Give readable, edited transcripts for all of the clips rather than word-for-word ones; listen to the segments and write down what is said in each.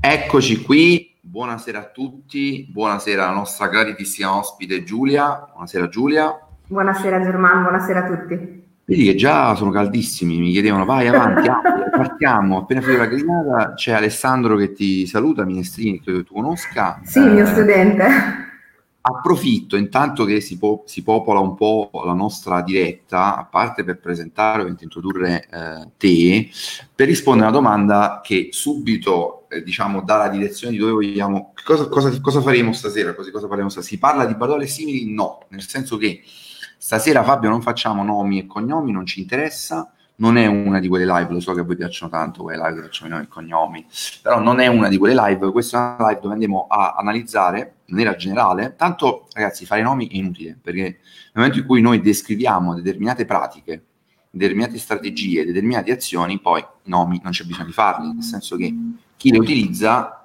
Eccoci qui, buonasera a tutti, buonasera alla nostra gratitissima ospite Giulia. Buonasera Giulia. Buonasera Germano, buonasera a tutti. Vedi che già sono caldissimi, mi chiedevano vai avanti, partiamo, appena finita la gridata c'è Alessandro che ti saluta, Minestrini, credo che tu conosca. Sì, mio studente. Approfitto intanto che si popola un po' la nostra diretta, a parte per presentare o introdurre te, per rispondere a una domanda che subito diciamo dà la direzione di dove vogliamo, cosa faremo stasera, cosa parliamo stasera. Si parla di parole simili? No, nel senso che stasera Fabio non facciamo nomi e cognomi, non ci interessa, non è una di quelle live, lo so che a voi piacciono tanto quelle live che facciamo i nomi e cognomi, però non è una di quelle live, questa è una live dove andiamo a analizzare in maniera generale. Tanto ragazzi, fare nomi è inutile, perché nel momento in cui noi descriviamo determinate pratiche, determinate strategie, determinate azioni, poi nomi non c'è bisogno di farli, nel senso che chi le utilizza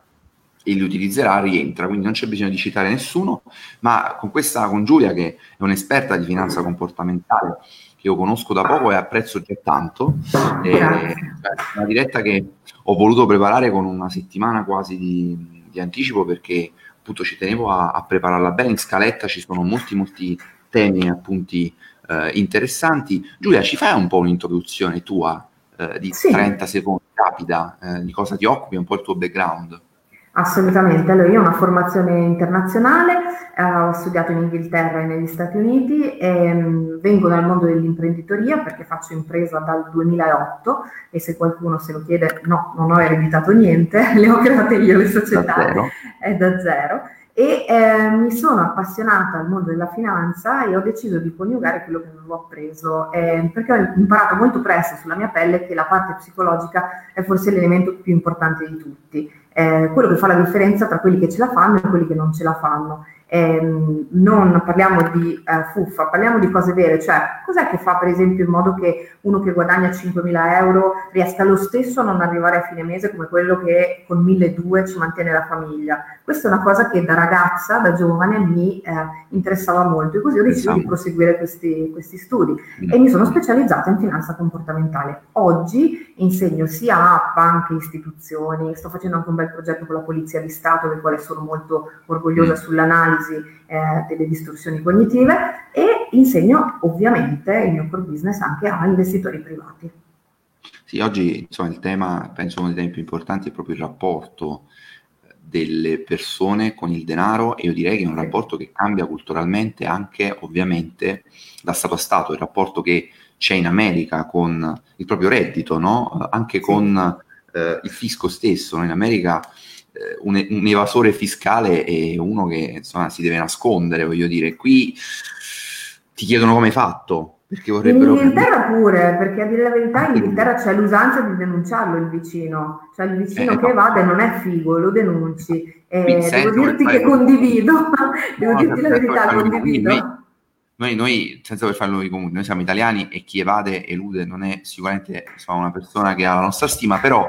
e li utilizzerà rientra, quindi non c'è bisogno di citare nessuno. Ma con Giulia, che è un'esperta di finanza comportamentale che io conosco da poco e apprezzo già tanto, una diretta che ho voluto preparare con una settimana quasi di anticipo, perché appunto ci tenevo a prepararla bene. In scaletta ci sono molti temi e appunti interessanti. Giulia, ci fai un po' un'introduzione tua di 30 secondi, rapida, di cosa ti occupi, un po' il tuo background? Assolutamente. Allora, io ho una formazione internazionale, ho studiato in Inghilterra e negli Stati Uniti e vengo dal mondo dell'imprenditoria, perché faccio impresa dal 2008 e se qualcuno se lo chiede, no, non ho ereditato niente, le ho create io le società, è da zero. E mi sono appassionata al mondo della finanza e ho deciso di coniugare quello che avevo appreso, perché ho imparato molto presto sulla mia pelle che la parte psicologica è forse l'elemento più importante di tutti, quello che fa la differenza tra quelli che ce la fanno e quelli che non ce la fanno. Non parliamo di fuffa, parliamo di cose vere, cioè cos'è che fa per esempio in modo che uno che guadagna 5.000 euro riesca lo stesso a non arrivare a fine mese come quello che con 1.200 ci mantiene la famiglia. Questa è una cosa che da ragazza, da giovane, mi interessava molto e così ho deciso di proseguire questi studi e mi sono specializzata in finanza comportamentale. Oggi insegno sia a banche, istituzioni, sto facendo anche un bel progetto con la Polizia di Stato del quale sono molto orgogliosa sull'analisi delle distorsioni cognitive, e insegno ovviamente il mio core business anche a investitori privati. Sì, oggi insomma il tema, penso uno dei temi più importanti è proprio il rapporto delle persone con il denaro, e io direi che è un rapporto che cambia culturalmente anche ovviamente da stato a stato, il rapporto che c'è in America con il proprio reddito, no? Anche con il fisco stesso, no? In America un evasore fiscale è uno che insomma si deve nascondere, voglio dire, qui ti chiedono come hai fatto, perché vorrebbero... In Inghilterra pure, perché a dire la verità in Inghilterra c'è l'usanza di denunciarlo il vicino, cioè il vicino che evade non è figo, lo denunci. Devo dirti che condivido, devo dirti la verità, condivido. Noi senza per farlo di comune, noi siamo italiani e chi evade, elude, non è sicuramente insomma una persona che ha la nostra stima, però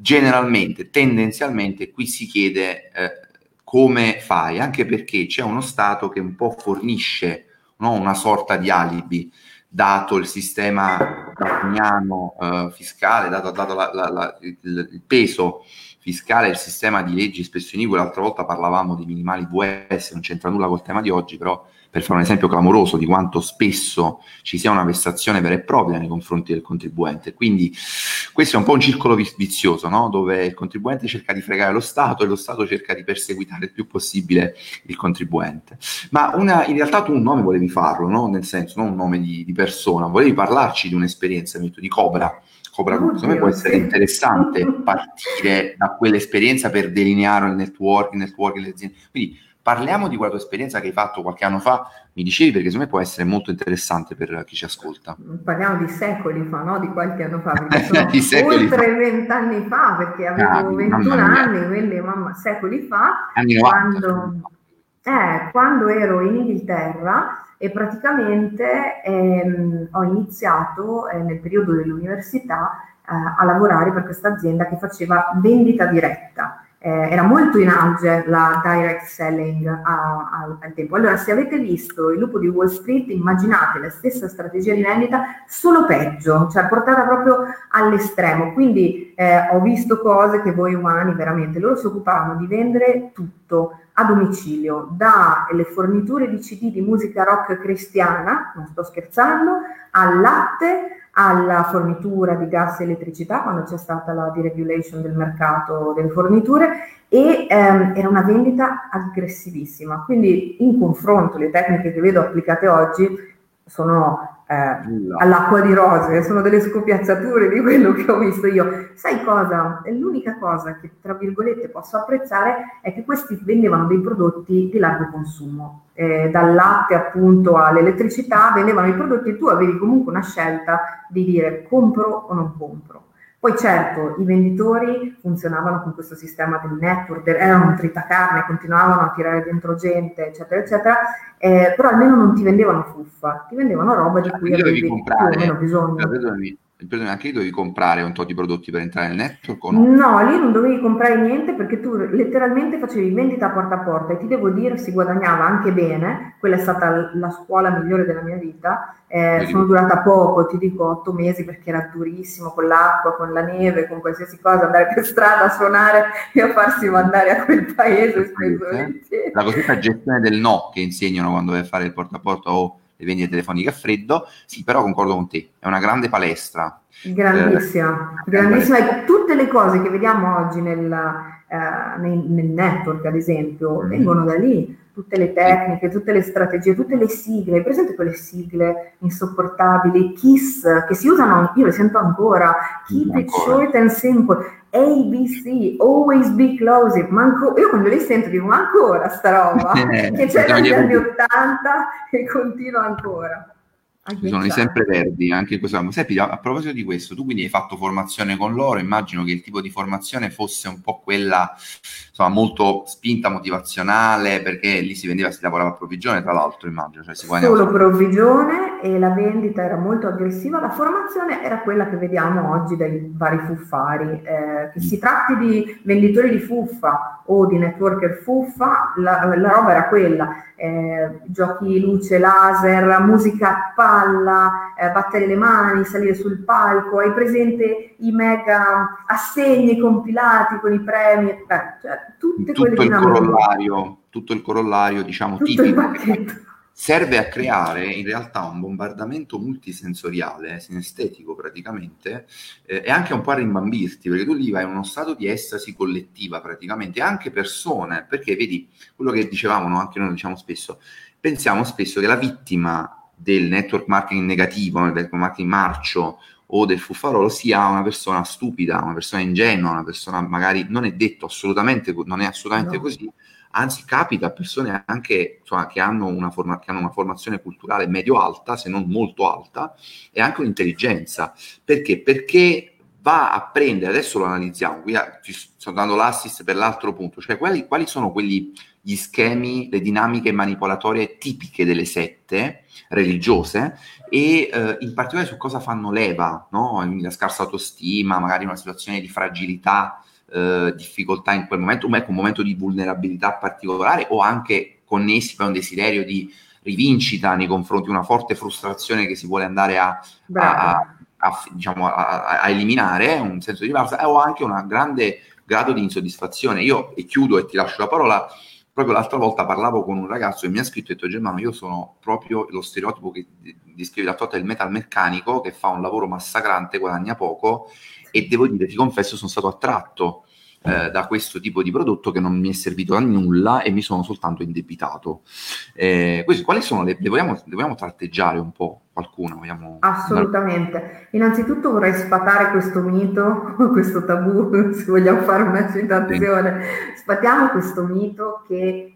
generalmente, tendenzialmente qui si chiede come fai, anche perché c'è uno Stato che un po' fornisce, no, una sorta di alibi, dato il sistema fiscale, dato il peso fiscale, il sistema di leggi spessionico. L'altra volta parlavamo di minimali VS, non c'entra nulla col tema di oggi, però per fare un esempio clamoroso di quanto spesso ci sia una vessazione vera e propria nei confronti del contribuente. Quindi questo è un po' un circolo vizioso, no? Dove il contribuente cerca di fregare lo Stato e lo Stato cerca di perseguitare il più possibile il contribuente. Ma in realtà tu un nome volevi farlo, no? Nel senso, non un nome di persona, volevi parlarci di un'esperienza, mi hai detto, di Cobra. Secondo me può essere interessante partire da quell'esperienza per delineare il networking, le aziende. Quindi parliamo di quella tua esperienza che hai fatto qualche anno fa, mi dicevi, perché secondo me può essere molto interessante per chi ci ascolta. Parliamo di secoli fa, no? Di qualche anno fa, perché sono oltre 20 anni fa, perché avevo 21 anni, quindi secoli fa, anni quando ero in Inghilterra. E praticamente ho iniziato nel periodo dell'università a lavorare per questa azienda che faceva vendita diretta. era molto in auge la direct selling al tempo. Allora, se avete visto Il lupo di Wall Street, immaginate la stessa strategia di vendita, solo peggio, cioè portata proprio all'estremo. Quindi ho visto cose che voi umani veramente, loro si occupavano di vendere tutto a domicilio, dalle forniture di CD di musica rock cristiana, non sto scherzando, al latte, alla fornitura di gas e elettricità, quando c'è stata la deregulation del mercato delle forniture, e era una vendita aggressivissima. Quindi in confronto le tecniche che vedo applicate oggi sono all'acqua di rose, sono delle scopiazzature di quello che ho visto io. Sai cosa? L'unica cosa che tra virgolette posso apprezzare è che questi vendevano dei prodotti di largo consumo, dal latte appunto all'elettricità, vendevano i prodotti e tu avevi comunque una scelta di dire compro o non compro. Poi certo, i venditori funzionavano con questo sistema del network, erano un tritacarne, continuavano a tirare dentro gente, eccetera, eccetera, però almeno non ti vendevano fuffa, ti vendevano roba di cui avevi più o meno bisogno. Anche lì dovevi comprare un tot di prodotti per entrare nel network o no? No, lì non dovevi comprare niente, perché tu letteralmente facevi vendita porta a porta, e ti devo dire si guadagnava anche bene. Quella è stata la scuola migliore della mia vita, sono durata poco, ti dico 8 mesi, perché era durissimo, con l'acqua, con la neve, con qualsiasi cosa, andare per strada a suonare e a farsi mandare a quel paese. La cosiddetta gestione del no che insegnano quando vai a fare il porta a porta o vendite telefoniche a freddo. Sì, però concordo con te, è una grande palestra, grandissima, grandissima, e tutte le cose che vediamo oggi nel network, ad esempio, vengono da lì. Tutte le tecniche, tutte le strategie, tutte le sigle, per esempio quelle sigle insopportabili, KISS, che si usano, io le sento ancora, keep it short and simple, ABC, always be closing, io quando le sento dico, ma ancora sta roba, che c'è negli anni 80 e continua ancora. Sono i sempreverdi anche in questo. Senti, a proposito di questo, tu quindi hai fatto formazione con loro, immagino che il tipo di formazione fosse un po' quella, insomma, molto spinta motivazionale, perché lì si vendeva, si lavorava a provvigione, tra l'altro, immagino, cioè si guadagnava solo provvigione, e la vendita era molto aggressiva. La formazione era quella che vediamo oggi dai vari fuffari, che si tratti di venditori di fuffa o di networker fuffa, la roba era quella. Giochi, luce, laser, musica a palla, battere le mani, salire sul palco, hai presente i mega assegni compilati con i premi, cioè, tutte quelle tutto il corollario, diciamo, tutto tipico, che serve a creare in realtà un bombardamento multisensoriale, sinestetico praticamente, e anche un po' a rimbambirti, perché tu lì vai in uno stato di estasi collettiva praticamente, anche persone, perché vedi, quello che dicevamo, no? Anche noi lo diciamo spesso, pensiamo spesso che la vittima del network marketing negativo, del network marketing marcio o del fuffarolo sia una persona stupida, una persona ingenua, una persona magari, non è detto assolutamente, non è assolutamente così, anzi capita a persone anche, insomma, che hanno una formazione culturale medio-alta, se non molto alta, e anche un'intelligenza. Perché va a prendere, adesso lo analizziamo, qui ci sto dando l'assist per l'altro punto, cioè quali sono gli schemi, le dinamiche manipolatorie tipiche delle sette religiose, e in particolare su cosa fanno leva, no? La scarsa autostima, magari una situazione di fragilità, difficoltà in quel momento, o un momento di vulnerabilità particolare, o anche connessi per un desiderio di rivincita nei confronti di una forte frustrazione che si vuole andare a eliminare, un senso di valsa, o anche un grande grado di insoddisfazione. Io, e chiudo e ti lascio la parola, proprio l'altra volta parlavo con un ragazzo che mi ha scritto e ha detto: Germano, io sono proprio lo stereotipo che descrive la foto del metalmeccanico che fa un lavoro massacrante, guadagna poco, e devo dire, ti confesso, sono stato attratto da questo tipo di prodotto che non mi è servito a nulla e mi sono soltanto indebitato. Quali sono le vogliamo tratteggiare un po', qualcuna? Assolutamente. Innanzitutto vorrei sfatare questo mito, questo tabù, se vogliamo fare una citazione. Sì. Sfatiamo questo mito che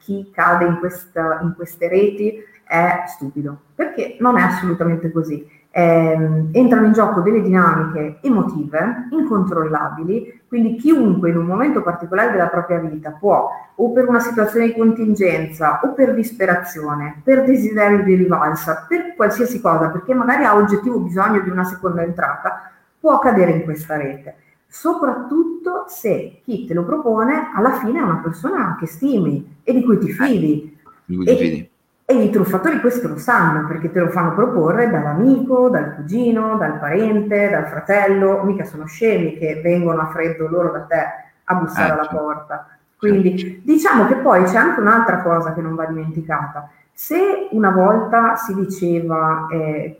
chi cade in queste reti è stupido, perché non è assolutamente così. Entrano in gioco delle dinamiche emotive incontrollabili, quindi chiunque in un momento particolare della propria vita può, o per una situazione di contingenza, o per disperazione, per desiderio di rivalsa, per qualsiasi cosa, perché magari ha oggettivo bisogno di una seconda entrata, può cadere in questa rete. soprattutto se chi te lo propone alla fine è una persona che stimi e di cui ti fidi. E i truffatori questo lo sanno, perché te lo fanno proporre dall'amico, dal cugino, dal parente, dal fratello. Mica sono scemi che vengono a freddo loro da te a bussare alla porta. Quindi diciamo che poi c'è anche un'altra cosa che non va dimenticata. Se una volta si diceva che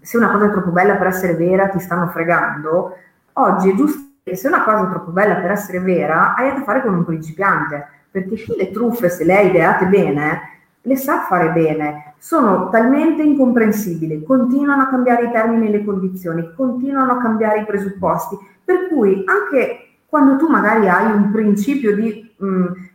se una cosa è troppo bella per essere vera ti stanno fregando, oggi è giusto che se una cosa è troppo bella per essere vera hai a che fare con un principiante, perché chi le truffe, se le ha ideate bene, le sa fare bene, sono talmente incomprensibili, continuano a cambiare i termini e le condizioni, continuano a cambiare i presupposti, per cui anche quando tu magari hai un principio di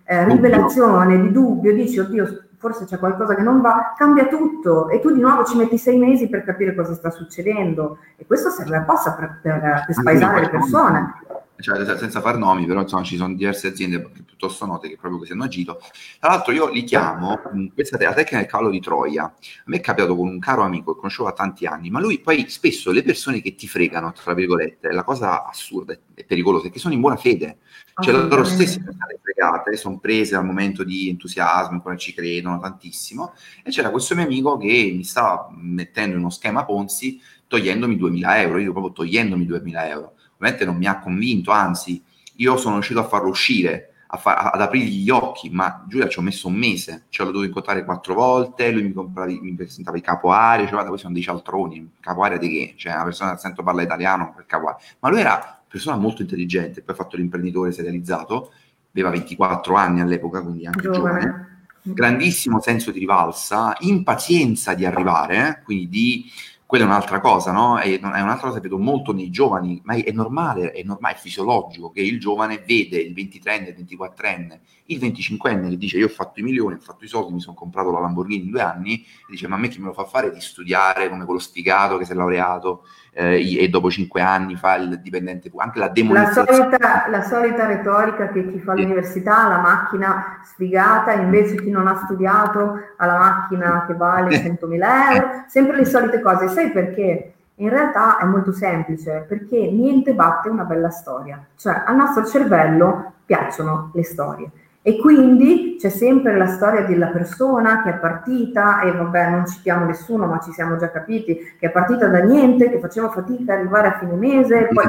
rivelazione, di dubbio, dici oddio, forse c'è qualcosa che non va, cambia tutto e tu di nuovo ci metti 6 mesi per capire cosa sta succedendo, e questo serve apposta per spaesare le persone. Cioè, senza far nomi, però insomma ci sono diverse aziende piuttosto note che proprio così hanno agito. Tra l'altro io li chiamo, pensate, la tecnica del cavallo di Troia. A me è capitato con un caro amico che conoscevo da tanti anni, ma lui poi spesso le persone che ti fregano, tra virgolette, la cosa assurda e pericolosa è che sono in buona fede, cioè loro stessi sono state fregate, sono prese al momento di entusiasmo, poi ci credono tantissimo, e c'era questo mio amico che mi stava mettendo in uno schema Ponzi togliendomi 2.000 euro, io proprio togliendomi 2.000 euro. Ovviamente non mi ha convinto, anzi, io sono riuscito a farlo uscire, ad aprirgli gli occhi, ma Giulia ci ho messo un mese, cioè l'ho dovuto incontrare 4 volte, lui mi presentava il capo area, cioè guarda, questi sono dei cialtroni, capo area di che? Cioè una persona che sento parla italiano per capo area. Ma lui era una persona molto intelligente, poi ha fatto l'imprenditore serializzato, aveva 24 anni all'epoca, quindi anche giovane. Grandissimo senso di rivalsa, impazienza di arrivare, quindi di... Quella è un'altra cosa, no? È un'altra cosa che vedo molto nei giovani, ma è normale, è fisiologico che il giovane vede il 23enne, il 24enne, il 25enne che dice io ho fatto i milioni, ho fatto i soldi, mi sono comprato la Lamborghini in 2 anni, e dice ma a me chi me lo fa fare di studiare come quello sfigato che si è laureato e dopo 5 anni fa il dipendente pubblico, anche la demonizzazione. La solita retorica che chi fa l'università ha la macchina sfigata, invece chi non ha studiato ha la macchina che vale 100.000 euro, sempre le solite cose. Sai perché? In realtà è molto semplice, perché niente batte una bella storia, cioè al nostro cervello piacciono le storie e quindi c'è sempre la storia della persona che è partita, e vabbè non citiamo nessuno ma ci siamo già capiti, che è partita da niente, che faceva fatica a arrivare a fine mese, poi...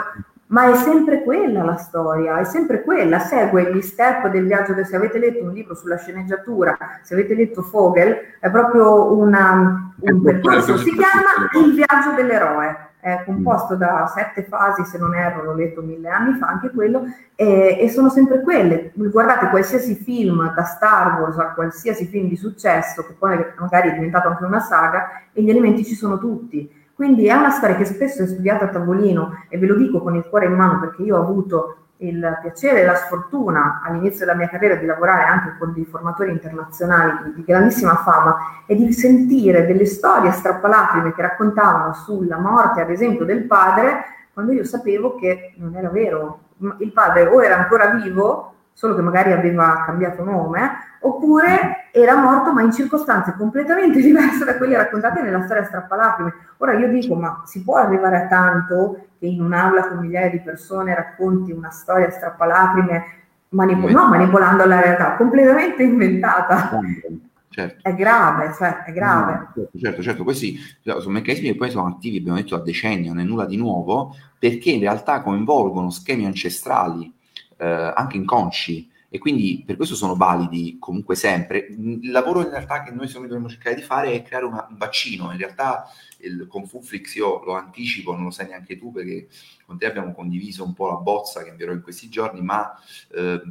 ma è sempre quella la storia, è sempre quella, segue gli step del viaggio. Se avete letto un libro sulla sceneggiatura, se avete letto Vogel, è proprio un percorso, si chiama Il viaggio dell'eroe, è composto da 7 fasi, se non erro, l'ho letto 1000 anni fa anche quello, e sono sempre quelle. Guardate qualsiasi film, da Star Wars a qualsiasi film di successo, che poi magari è diventato anche una saga, e gli elementi ci sono tutti. Quindi è una storia che spesso è studiata a tavolino, e ve lo dico con il cuore in mano, perché io ho avuto il piacere e la sfortuna all'inizio della mia carriera di lavorare anche con dei formatori internazionali di grandissima fama e di sentire delle storie strappalacrime che raccontavano sulla morte, ad esempio, del padre, quando io sapevo che non era vero. Il padre o era ancora vivo, solo che magari aveva cambiato nome, oppure era morto ma in circostanze completamente diverse da quelle raccontate nella storia strappalacrime. Ora io dico, ma si può arrivare a tanto che in un'aula con migliaia di persone racconti una storia strappalacrime manipolando la realtà, completamente inventata? Certo. È grave, cioè è grave. Certo, questi sono meccanismi che poi sono attivi, abbiamo detto, da decenni, non è nulla di nuovo, perché in realtà coinvolgono schemi ancestrali, anche inconsci, e quindi per questo sono validi comunque sempre. Il lavoro in realtà che noi dovremmo cercare di fare è creare un bacino. In realtà con Fullflix io lo anticipo, non lo sai neanche tu, perché con te abbiamo condiviso un po' la bozza che invierò in questi giorni, ma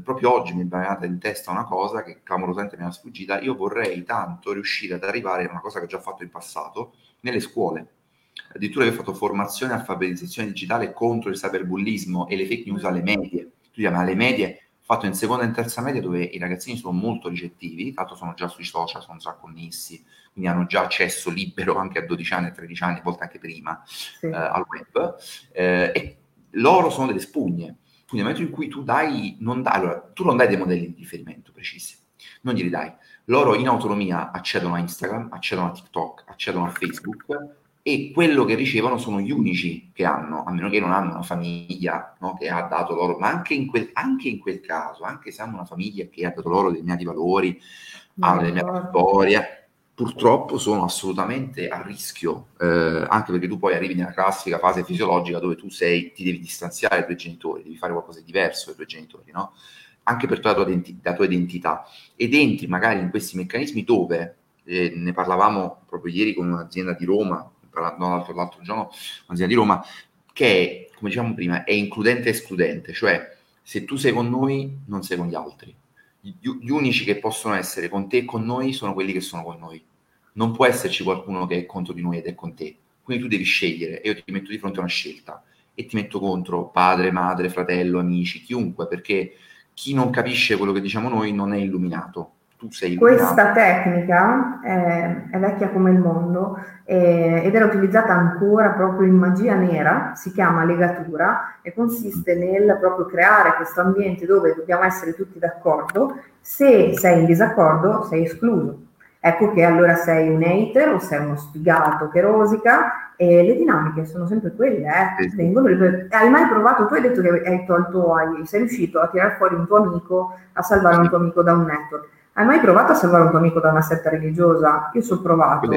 proprio oggi mi è venuta in testa una cosa che clamorosamente mi era sfuggita. Io vorrei tanto riuscire ad arrivare a una cosa che ho già fatto in passato nelle scuole. Addirittura io ho fatto formazione e alfabetizzazione digitale contro il cyberbullismo e le fake news alle medie. Ma alle medie, fatto in seconda e terza media, dove i ragazzini sono molto ricettivi, tanto sono già sui social, sono già connessi, quindi hanno già accesso libero anche a 12 anni, 13 anni, a volte anche prima, al web, e loro sono delle spugne. Quindi nel momento in cui tu non dai dei modelli di riferimento precisi, non glieli dai. Loro in autonomia accedono a Instagram, accedono a TikTok, accedono a Facebook, e quello che ricevono sono gli unici che hanno, a meno che non hanno una famiglia, no, che ha dato loro, ma anche in quel caso, anche se hanno una famiglia che ha dato loro determinati valori, hanno determinata storia, purtroppo sono assolutamente a rischio, anche perché tu poi arrivi nella classica fase fisiologica dove tu ti devi distanziare dai tuoi genitori, devi fare qualcosa di diverso dai tuoi genitori, no? Anche per la tua identità, ed entri magari in questi meccanismi dove, ne parlavamo proprio ieri con un'azienda di Roma, l'altro giorno un'azienda di Roma che è, come dicevamo prima, è includente e escludente, cioè se tu sei con noi non sei con gli altri, gli unici che possono essere con te e con noi sono quelli che sono con noi, non può esserci qualcuno che è contro di noi ed è con te, quindi tu devi scegliere, e io ti metto di fronte a una scelta e ti metto contro padre, madre, fratello, amici, chiunque, perché chi non capisce quello che diciamo noi non è illuminato. Tu sei illuminato. Questa tecnica è vecchia come il mondo ed era utilizzata ancora proprio in magia nera, si chiama legatura e consiste nel proprio creare questo ambiente dove dobbiamo essere tutti d'accordo, se sei in disaccordo sei escluso. Ecco che allora sei un hater o sei uno sfigato che rosica, e le dinamiche sono sempre quelle, sì. Hai mai provato, tu hai detto che sei riuscito a tirare fuori un tuo amico, a salvare un tuo amico da un network, hai mai provato a salvare un tuo amico da una setta religiosa? Io ci ho provato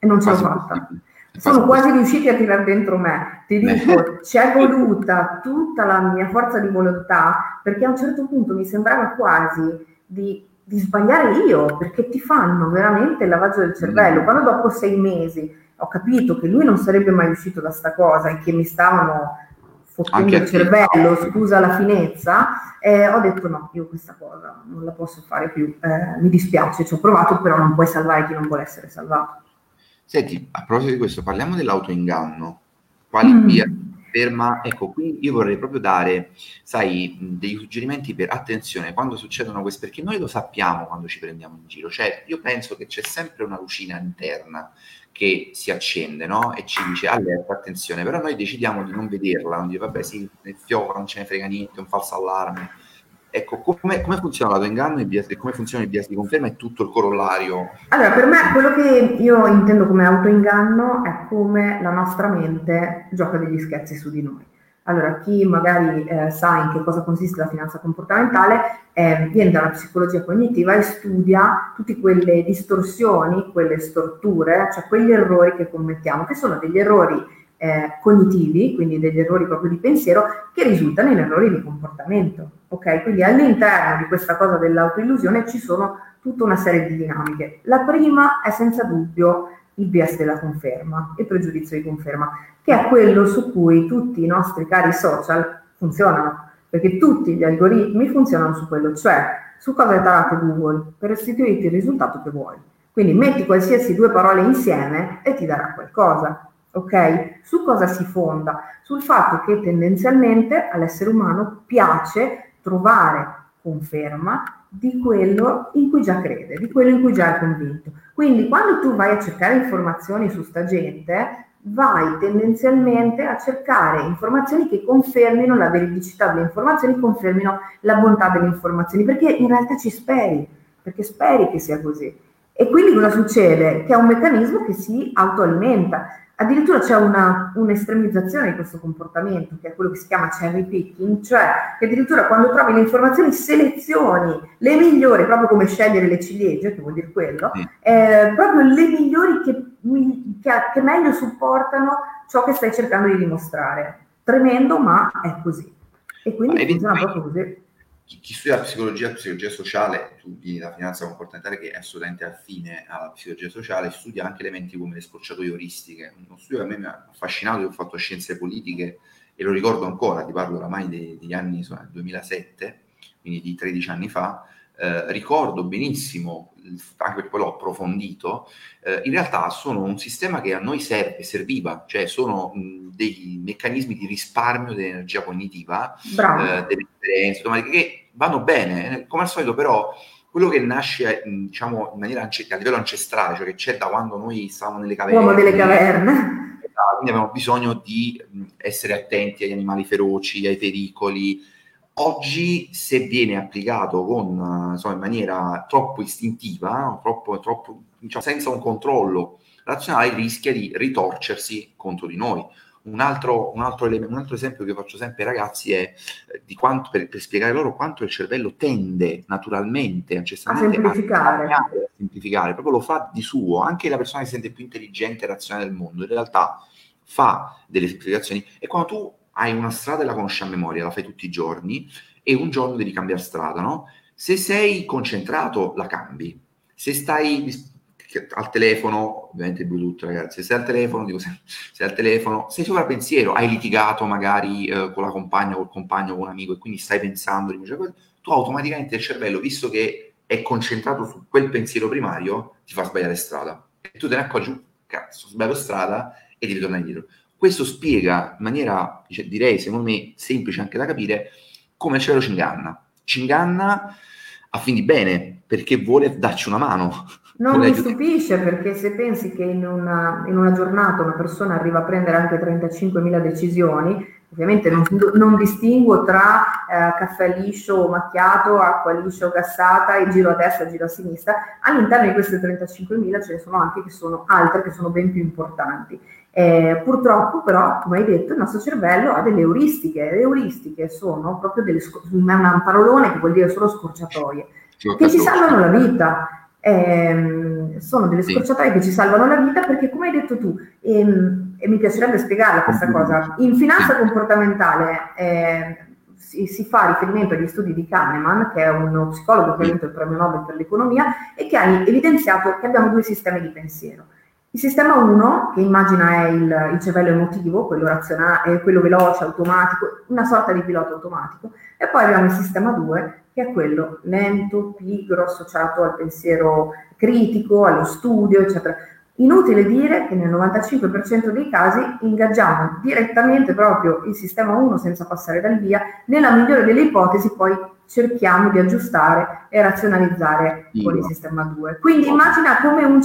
e non ce l'ho fatta, sono quasi riusciti a tirare dentro me, ti dico, c'è voluta tutta la mia forza di volontà, perché a un certo punto mi sembrava quasi di sbagliare io, perché ti fanno veramente il lavaggio del cervello. Quando dopo 6 mesi ho capito che lui non sarebbe mai uscito da sta cosa e che mi stavano fottendo il cervello, scusa la finezza, ho detto no, io questa cosa non la posso fare più, mi dispiace, ci ho provato, però non puoi salvare chi non vuole essere salvato. Senti, a proposito di questo, parliamo dell'autoinganno, quali via ferma, ecco, qui io vorrei proprio dare, sai, dei suggerimenti per attenzione quando succedono queste, perché noi lo sappiamo quando ci prendiamo in giro, cioè io penso che c'è sempre una lucina interna che si accende, no? E ci dice allerta, attenzione, però noi decidiamo di non vederla, non dire vabbè sì, nel fioco non ce ne frega niente, un falso allarme. Ecco, come funziona l'autoinganno e come funziona il bias di conferma e tutto il corollario? Allora, per me quello che io intendo come autoinganno è come la nostra mente gioca degli scherzi su di noi. Allora, chi magari sa in che cosa consiste la finanza comportamentale, viene dalla psicologia cognitiva e studia tutte quelle distorsioni, quelle storture, cioè quegli errori che commettiamo, che sono degli errori cognitivi, quindi degli errori proprio di pensiero, che risultano in errori di comportamento. Ok? Quindi all'interno di questa cosa dell'autoillusione ci sono tutta una serie di dinamiche. La prima è senza dubbio il bias della conferma, il pregiudizio di conferma, che è quello su cui tutti i nostri cari social funzionano, perché tutti gli algoritmi funzionano su quello, cioè su cosa è tarato Google per restituirti il risultato che vuoi. Quindi metti qualsiasi 2 parole insieme e ti darà qualcosa. Ok? Su cosa si fonda? Sul fatto che tendenzialmente all'essere umano piace trovare conferma di quello in cui già crede, di quello in cui già è convinto. Quindi quando tu vai a cercare informazioni su sta gente, vai tendenzialmente a cercare informazioni che confermino la veridicità delle informazioni, confermino la bontà delle informazioni, perché in realtà ci speri, perché speri che sia così. E quindi cosa succede? Che è un meccanismo che si autoalimenta. Addirittura c'è un'estremizzazione di questo comportamento, che è quello che si chiama cherry picking, cioè che addirittura quando trovi le informazioni selezioni le migliori, proprio come scegliere le ciliegie, che vuol dire quello, proprio le migliori che meglio supportano ciò che stai cercando di dimostrare. Tremendo, ma è così. E quindi funziona proprio così. Chi studia la psicologia sociale, studi la finanza comportamentale che è assolutamente affine alla psicologia sociale, studia anche elementi come le scorciatoie euristiche. Uno studio che a me mi ha affascinato, io ho fatto scienze politiche e lo ricordo ancora, ti parlo oramai degli anni 2007, quindi di 13 anni fa, ricordo benissimo, anche perché poi l'ho approfondito, in realtà sono un sistema che a noi serviva, cioè sono dei meccanismi di risparmio dell'energia cognitiva, delle esperienze automatiche che vanno bene, come al solito però quello che nasce diciamo in maniera a livello ancestrale, cioè che c'è da quando noi stavamo nelle caverne. Uomo delle caverne. Quindi abbiamo bisogno di essere attenti agli animali feroci, ai pericoli. Oggi, se viene applicato in maniera troppo istintiva, troppo, diciamo, senza un controllo razionale rischia di ritorcersi contro di noi. Un altro esempio che faccio sempre ai ragazzi è di quanto, per spiegare loro quanto il cervello tende naturalmente a semplificare, proprio lo fa di suo. Anche la persona che si sente più intelligente e razionale del mondo in realtà fa delle semplificazioni, e quando tu hai una strada e la conosci a memoria, la fai tutti i giorni, e un giorno devi cambiare strada, no? Se sei concentrato la cambi, se stai al telefono, ovviamente il Bluetooth, ragazzi, se sei al telefono, sei sopra pensiero, hai litigato magari con la compagna, col compagno, con un amico, e quindi stai pensando di questa cosa, tu automaticamente il cervello, visto che è concentrato su quel pensiero primario, ti fa sbagliare strada, e tu te ne accorgi, cazzo, sbaglio strada, e devi tornare indietro. Questo spiega in maniera, direi, secondo me, semplice anche da capire, come il cervello ci inganna a fin di bene, perché vuole darci una mano. Non mi stupisce, perché se pensi che in una giornata una persona arriva a prendere anche 35.000 decisioni, ovviamente non distingo tra caffè liscio o macchiato, acqua liscio o gassata, e giro a destra, giro a sinistra. All'interno di queste 35.000 ce ne sono anche che sono altre, che sono ben più importanti. Purtroppo però, come hai detto, il nostro cervello ha delle euristiche. Le euristiche sono proprio delle un parolone che vuol dire solo scorciatoie, che ci salvano la vita. Sono delle scorciatoie che ci salvano la vita, perché, come hai detto tu, e mi piacerebbe spiegarla questa cosa, in finanza comportamentale si fa riferimento agli studi di Kahneman, che è uno psicologo che ha vinto il premio Nobel per l'economia, e che ha evidenziato che abbiamo due sistemi di pensiero. Il sistema 1, che immagina è il cervello emotivo, quello razionale, quello veloce, automatico, una sorta di pilota automatico, e poi abbiamo il sistema 2, che è quello lento, pigro, associato al pensiero critico, allo studio, eccetera. Inutile dire che nel 95% dei casi ingaggiamo direttamente proprio il sistema 1 senza passare dal via, nella migliore delle ipotesi poi cerchiamo di aggiustare e razionalizzare con il sistema 2. Quindi immagina come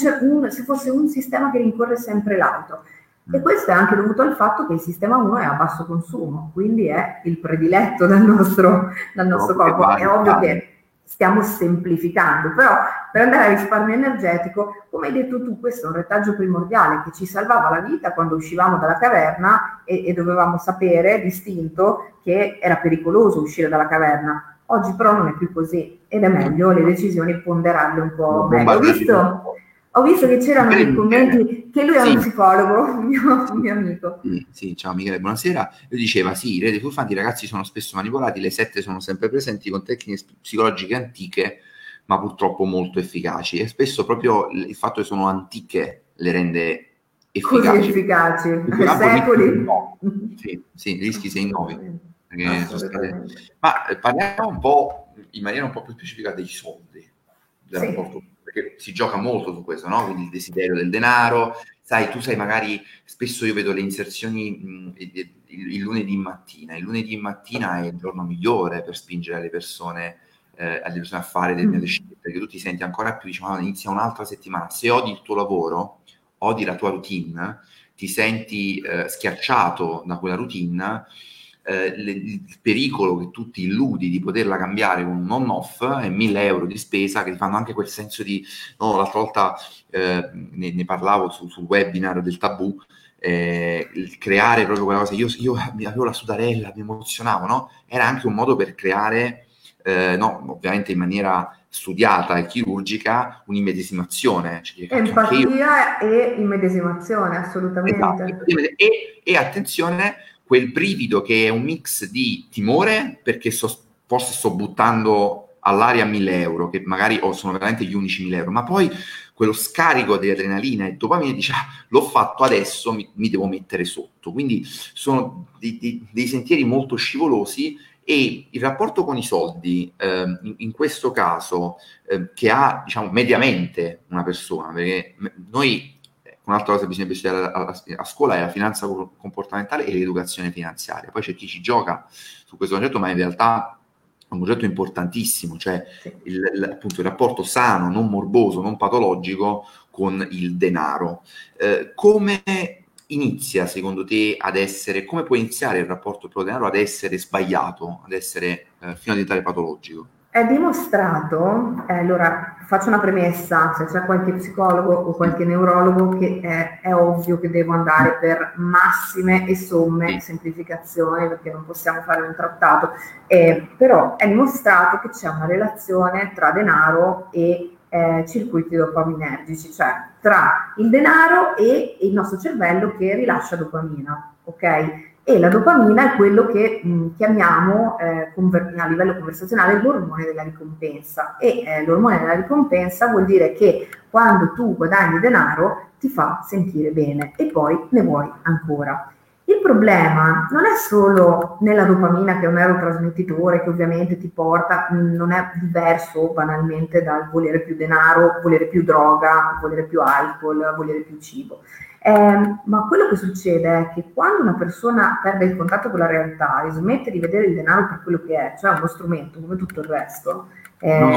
se fosse un sistema che rincorre sempre l'altro. E questo è anche dovuto al fatto che il sistema 1 è a basso consumo, quindi è il prediletto dal nostro corpo. È ovvio che stiamo semplificando, però per andare a risparmio energetico, come hai detto tu, questo è un retaggio primordiale che ci salvava la vita quando uscivamo dalla caverna e dovevamo sapere distinto che era pericoloso uscire dalla caverna. Oggi però non è più così, ed è meglio le decisioni ponderarle un po' meglio. Ho visto che c'erano dei commenti che lui è un psicologo, un mio amico. Sì, ciao Michele, buonasera. Lui diceva, sì, i reti furfanti, i ragazzi sono spesso manipolati, le sette sono sempre presenti con tecniche psicologiche antiche, ma purtroppo molto efficaci. E spesso proprio il fatto che sono antiche le rende efficaci. Così efficaci, per secoli. Sì, rischi sei nuovi. Ma parliamo un po' in maniera un po' più specifica dei soldi, del rapporto, perché si gioca molto su questo, no? Quindi il desiderio del denaro, sai, tu sai, magari spesso io vedo le inserzioni il lunedì mattina è il giorno migliore per spingere alle persone a fare determinate scelte, perché tu ti senti ancora più, diciamo, inizia un'altra settimana. Se odi il tuo lavoro, odi la tua routine, ti senti schiacciato da quella routine, il pericolo che tu ti illudi di poterla cambiare con un on-off e 1.000 euro di spesa che ti fanno anche quel senso di... No, l'altra volta ne parlavo sul webinar del tabù, creare proprio quella cosa. Io avevo la sudarella, mi emozionavo, no? Era anche un modo per creare, ovviamente in maniera studiata e chirurgica, un'immedesimazione. Cioè, empatia e immedesimazione, assolutamente. Esatto. E attenzione... quel brivido che è un mix di timore, perché forse sto buttando all'aria 1.000 euro, che magari sono veramente gli unici 1.000 euro, ma poi quello scarico di adrenalina e dopamina dice, l'ho fatto adesso, mi devo mettere sotto. Quindi sono dei sentieri molto scivolosi, e il rapporto con i soldi, in questo caso, che ha, diciamo, mediamente una persona, perché noi... Un'altra cosa che bisogna studiare a scuola è la finanza comportamentale e l'educazione finanziaria. Poi c'è chi ci gioca su questo concetto, ma in realtà è un concetto importantissimo, cioè appunto il rapporto sano, non morboso, non patologico con il denaro. Come inizia, secondo te, ad essere, come può iniziare il rapporto pro denaro ad essere sbagliato, ad essere fino a diventare patologico? È dimostrato, allora faccio una premessa, se c'è qualche psicologo o qualche neurologo che è ovvio che devo andare per massime e somme semplificazioni perché non possiamo fare un trattato, però è dimostrato che c'è una relazione tra denaro e circuiti dopaminergici, cioè tra il denaro e il nostro cervello che rilascia dopamina, ok? E la dopamina è quello che chiamiamo a livello conversazionale l'ormone della ricompensa. E l'ormone della ricompensa vuol dire che quando tu guadagni denaro ti fa sentire bene e poi ne vuoi ancora. Il problema non è solo nella dopamina, che è un neurotrasmettitore che ovviamente ti porta, non è diverso banalmente dal volere più denaro, volere più droga, volere più alcol, volere più cibo. Ma quello che succede è che quando una persona perde il contatto con la realtà e smette di vedere il denaro per quello che è, cioè uno strumento come tutto il resto, non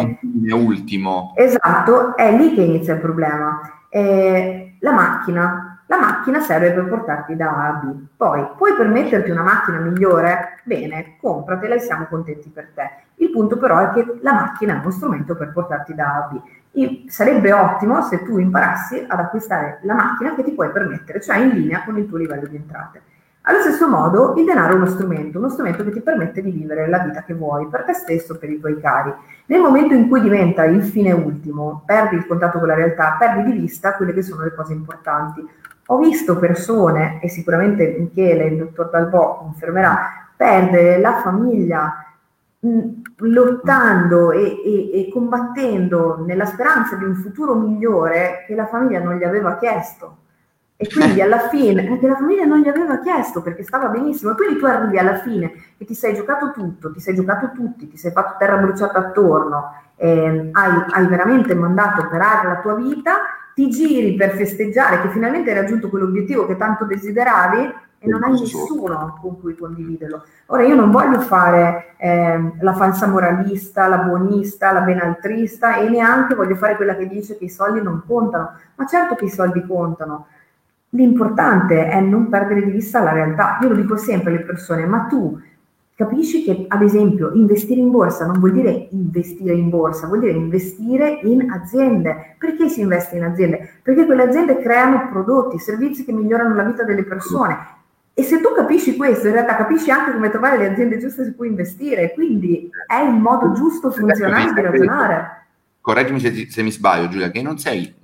è ultimo, esatto, è lì che inizia il problema. La macchina serve per portarti da A a B, poi puoi permetterti una macchina migliore? Bene, compratela e siamo contenti per te. Il punto però è che la macchina è uno strumento per portarti da A a B. E sarebbe ottimo se tu imparassi ad acquistare la macchina che ti puoi permettere, cioè in linea con il tuo livello di entrate. Allo stesso modo il denaro è uno strumento che ti permette di vivere la vita che vuoi per te stesso, per i tuoi cari. Nel momento in cui diventa il fine ultimo, perdi il contatto con la realtà, perdi di vista quelle che sono le cose importanti. Ho visto persone, e sicuramente Michele, il dottor Dalbò confermerà, perdere la famiglia lottando e combattendo nella speranza di un futuro migliore che la famiglia non gli aveva chiesto, e quindi alla fine che la famiglia non gli aveva chiesto perché stava benissimo, e quindi tu arrivi alla fine che ti sei giocato tutto, ti sei giocato tutti, ti sei fatto terra bruciata attorno, hai veramente mandato per aria la tua vita, ti giri per festeggiare che finalmente hai raggiunto quell'obiettivo che tanto desideravi e non hai nessuno con cui condividerlo. Ora, io non voglio fare la falsa moralista, la buonista, la benaltrista, e neanche voglio fare quella che dice che i soldi non contano, ma certo che i soldi contano. L'importante è non perdere di vista la realtà. Io lo dico sempre alle persone, ma tu capisci che, ad esempio, investire in borsa non vuol dire investire in borsa, vuol dire investire in aziende. Perché si investe in aziende? Perché quelle aziende creano prodotti, servizi che migliorano la vita delle persone. E se tu capisci questo, in realtà capisci anche come trovare le aziende giuste su cui investire, quindi è il modo giusto, funzionale di ragionare. Correggimi se mi sbaglio, Giulia, che non sei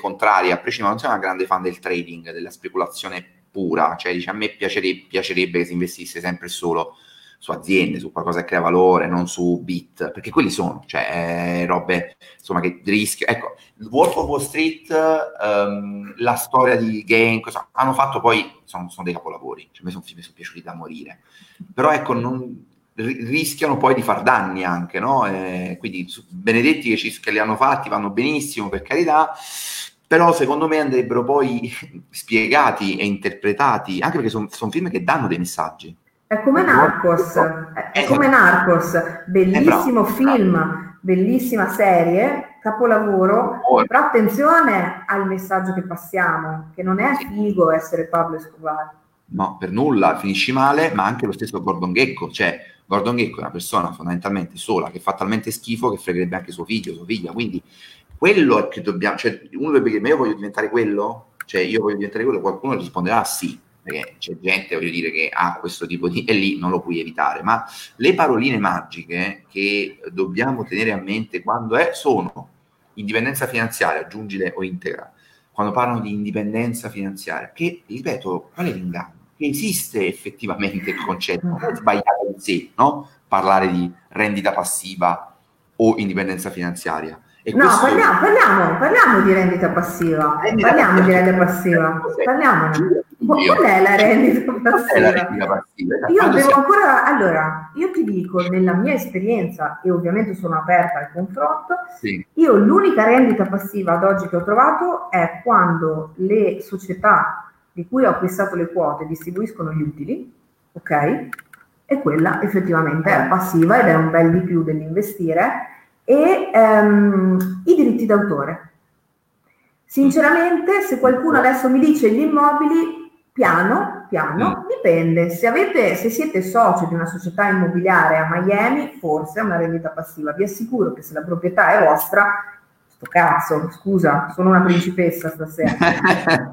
contraria, a prescindere, non sei una grande fan del trading, della speculazione pura, cioè dice a me piacerebbe che si investisse sempre solo su aziende, su qualcosa che crea valore, non su bit, perché quelli sono, cioè robe, insomma, che rischio. Ecco, Wolf of Wall Street, la storia di Game, cosa hanno fatto poi, sono dei capolavori, cioè mi sono piaciuti da morire, però ecco, non rischiano poi di far danni anche, no? Quindi benedetti che li hanno fatti, vanno benissimo, per carità, però secondo me andrebbero poi spiegati e interpretati, anche perché sono film che danno dei messaggi. È come Narcos, bellissimo film, bellissima serie, capolavoro, però attenzione al messaggio che passiamo, che non è figo essere Pablo Escobar. No, per nulla, finisci male, ma anche lo stesso Gordon Gekko, cioè Gordon Gekko è una persona fondamentalmente sola, che fa talmente schifo che fregherebbe anche suo figlio, sua figlia, quindi quello è che dobbiamo, cioè uno dovrebbe dire, ma io voglio diventare quello? Cioè io voglio diventare quello, qualcuno risponderà sì. Perché c'è gente, voglio dire, che ha questo tipo di... e lì non lo puoi evitare, ma le paroline magiche che dobbiamo tenere a mente quando sono indipendenza finanziaria, aggiungile o integra, quando parlano di indipendenza finanziaria, che, ripeto, qual è l'inganno? Che esiste effettivamente il concetto, non è sbagliato in sé, no? Parlare di rendita passiva o indipendenza finanziaria. E no, questo... parliamo di rendita passiva, parliamone. Qual è la rendita passiva? Io devo ancora... Allora, io ti dico, nella mia esperienza, e ovviamente sono aperta al confronto, sì. Io l'unica rendita passiva ad oggi che ho trovato è quando le società di cui ho acquistato le quote distribuiscono gli utili, ok? E quella effettivamente è passiva ed è un bel di più dell'investire, e i diritti d'autore. Sinceramente, se qualcuno adesso mi dice gli immobili, piano, piano, dipende. Se siete soci di una società immobiliare a Miami, forse è una rendita passiva. Vi assicuro che se la proprietà è vostra, cazzo, scusa, sono una principessa stasera.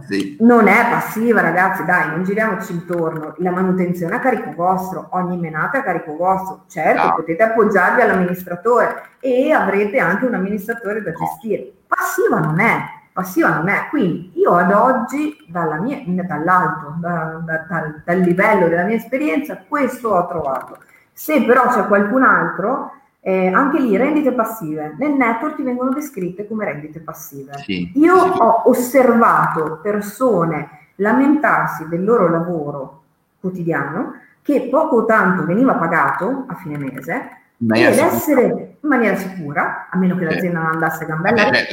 Sì. Non è passiva, ragazzi, dai, non giriamoci intorno. La manutenzione è a carico vostro, ogni menata è a carico vostro. Certo, no, potete appoggiarvi all'amministratore e avrete anche un amministratore da gestire. Passiva non è. Quindi io ad oggi, dal livello della mia esperienza, questo ho trovato. Se però c'è qualcun altro, anche lì rendite passive nel network ti vengono descritte come rendite passive. Sì. Ho osservato persone lamentarsi del loro lavoro quotidiano che poco o tanto veniva pagato a fine mese ed essere in maniera sicura, a meno che l'azienda non andasse a gambellare.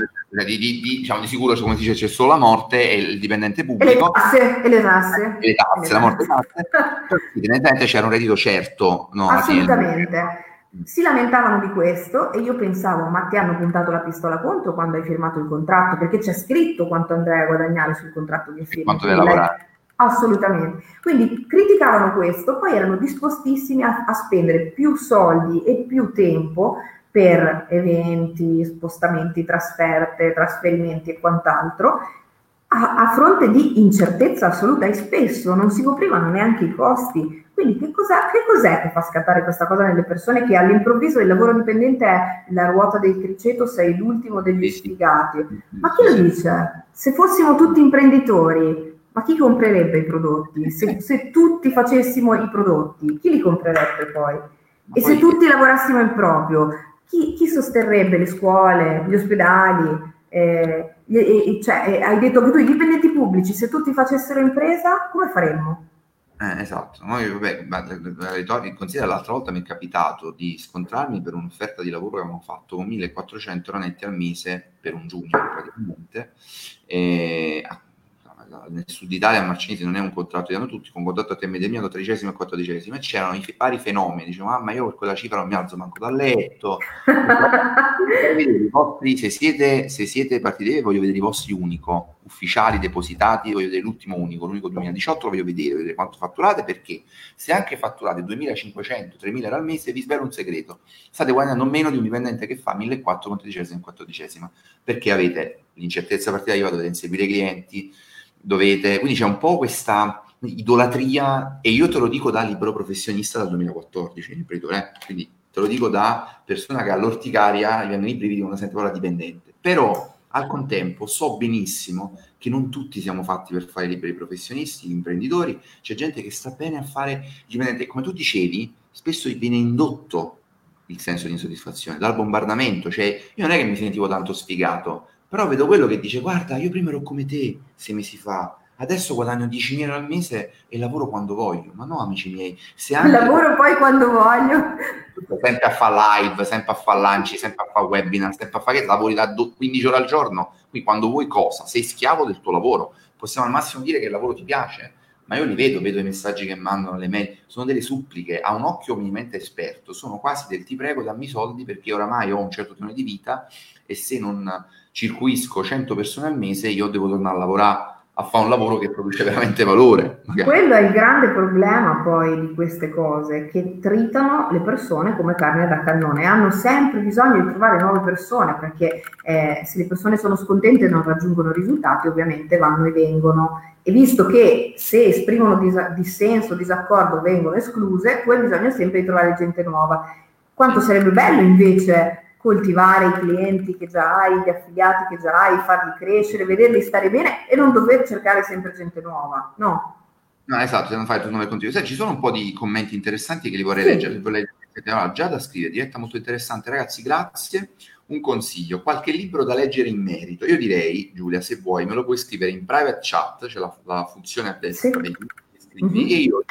Diciamo di sicuro, come si dice, c'è solo la morte e il dipendente pubblico e le tasse. La morte tasse. C'era un reddito certo, no, assolutamente. Si lamentavano di questo e io pensavo, ma ti hanno puntato la pistola contro quando hai firmato il contratto, perché c'è scritto quanto andrai a guadagnare sul contratto di firma. Quanto devi lavorare. Assolutamente. Quindi criticavano questo, poi erano dispostissimi a spendere più soldi e più tempo per eventi, spostamenti, trasferte, trasferimenti e quant'altro, a fronte di incertezza assoluta, e spesso non si coprivano neanche i costi. Quindi che cos'è che fa scattare questa cosa nelle persone, che all'improvviso il lavoro dipendente è la ruota del criceto, sei l'ultimo degli sfigati? Ma chi lo dice? Se fossimo tutti imprenditori, ma chi comprerebbe i prodotti? Se tutti facessimo i prodotti, chi li comprerebbe poi? E se tutti lavorassimo in proprio, chi sosterrebbe le scuole, gli ospedali? Hai detto che tu i dipendenti pubblici, se tutti facessero impresa, come faremmo? Esatto, considera l'altra volta mi è capitato di scontrarmi per un'offerta di lavoro che avevamo fatto con 1.400 euro netti al mese per un giugno praticamente, nel sud Italia a Marciniti non è un contratto, li hanno tutti con contratto a termine determinato, 13° e 14°, e c'erano i vari fenomeni, dicevo mamma io per quella cifra non mi alzo manco dal letto, se siete partiti voglio vedere i vostri unico ufficiali depositati, voglio vedere l'ultimo unico, l'unico 2018 lo voglio vedere quanto fatturate, perché se anche fatturate 2.500, 3.000 al mese, vi svelo un segreto, state guadagnando meno di un dipendente che fa 1.400 con 13° e 14°, perché avete l'incertezza partita, dovete inseguire i clienti, quindi c'è un po' questa idolatria, e io te lo dico da libero professionista dal 2014, imprenditore, quindi te lo dico da persona che all'orticaria gli hanno i brividi quando sente parola dipendente, però al contempo so benissimo che non tutti siamo fatti per fare liberi professionisti, gli imprenditori, c'è gente che sta bene a fare dipendente, come tu dicevi, spesso viene indotto il senso di insoddisfazione dal bombardamento, cioè io non è che mi sentivo tanto sfigato, però vedo quello che dice, guarda, io prima ero come te 6 mesi fa, adesso guadagno 10.000 al mese e lavoro quando voglio. Ma no, amici miei, se anche... Lavoro poi quando voglio. Sempre a fa live, sempre a fa lanci, sempre a fa webinar, sempre a fa che lavori da 15 ore al giorno. Qui quando vuoi cosa? Sei schiavo del tuo lavoro. Possiamo al massimo dire che il lavoro ti piace, ma io li vedo i messaggi che mandano, le mail, sono delle suppliche, a un occhio minimamente esperto, sono quasi del ti prego dammi soldi perché oramai ho un certo tenore di vita e se non... circuisco 100 persone al mese io devo tornare a lavorare, a fare un lavoro che produce veramente valore. Magari. Quello è il grande problema poi di queste cose, che tritano le persone come carne da cannone, hanno sempre bisogno di trovare nuove persone, perché se le persone sono scontente e non raggiungono risultati ovviamente vanno e vengono, e visto che se esprimono dissenso, disaccordo vengono escluse, poi bisogna sempre trovare gente nuova. Quanto sarebbe bello invece coltivare i clienti che già hai, gli affiliati che già hai, farli crescere, vederli stare bene e non dover cercare sempre gente nuova, no? No, esatto, se non fai tutto il continuo. Ci sono un po' di commenti interessanti che li vorrei leggere, già da scrivere, diretta molto interessante. Ragazzi, grazie, un consiglio, qualche libro da leggere in merito. Io direi, Giulia, se vuoi, me lo puoi scrivere in private chat, c'è la funzione a destra, e io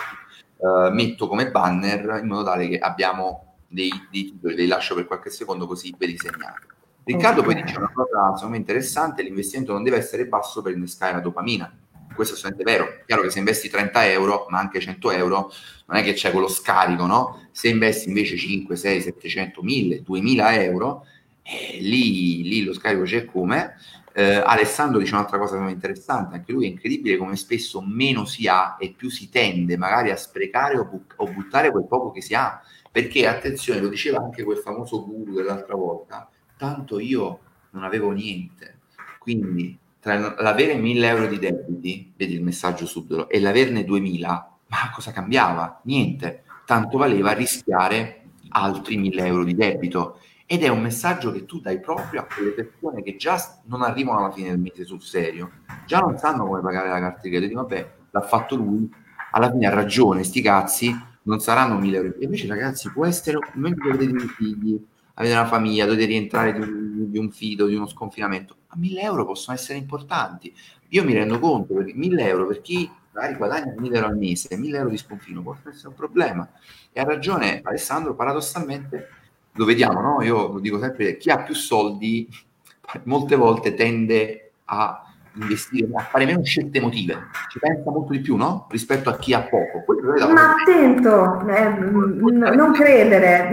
metto come banner in modo tale che abbiamo... dei titoli, ve li lascio per qualche secondo così ve li segnate. Riccardo poi dice una cosa secondo me interessante, l'investimento non deve essere basso per innescare la dopamina, questo è assolutamente vero, chiaro che se investi 30 euro ma anche 100 euro non è che c'è quello scarico, no? Se investi invece 5, 6, 700, 1000, 2000 euro Lì lo scarico c'è come. Alessandro dice un'altra cosa che è interessante, anche lui: è incredibile come spesso meno si ha e più si tende magari a sprecare o buttare quel poco che si ha, perché attenzione, lo diceva anche quel famoso guru dell'altra volta, tanto io non avevo niente, quindi tra l'avere 1.000 euro di debiti, vedi il messaggio subdolo, e l'averne 2.000, ma cosa cambiava? Niente, tanto valeva rischiare altri 1.000 euro di debito. Ed è un messaggio che tu dai proprio a quelle persone che già non arrivano alla fine del mese sul serio, già non sanno come pagare la carta di credito, vabbè, l'ha fatto lui, alla fine ha ragione, sti cazzi, non saranno 1.000 euro. E invece ragazzi, può essere un momento che avete dei figli, avete una famiglia, dovete rientrare di un fido, di uno sconfinamento, ma 1.000 euro possono essere importanti. Io mi rendo conto, perché 1.000 euro per chi magari guadagna 1.000 euro al mese, 1.000 euro di sconfino, può essere un problema. E ha ragione Alessandro, paradossalmente lo vediamo, no? Io lo dico sempre, chi ha più soldi molte volte tende a investire, a fare meno scelte emotive, ci pensa molto di più, no? Rispetto a chi ha poco. Ma attento, non credere,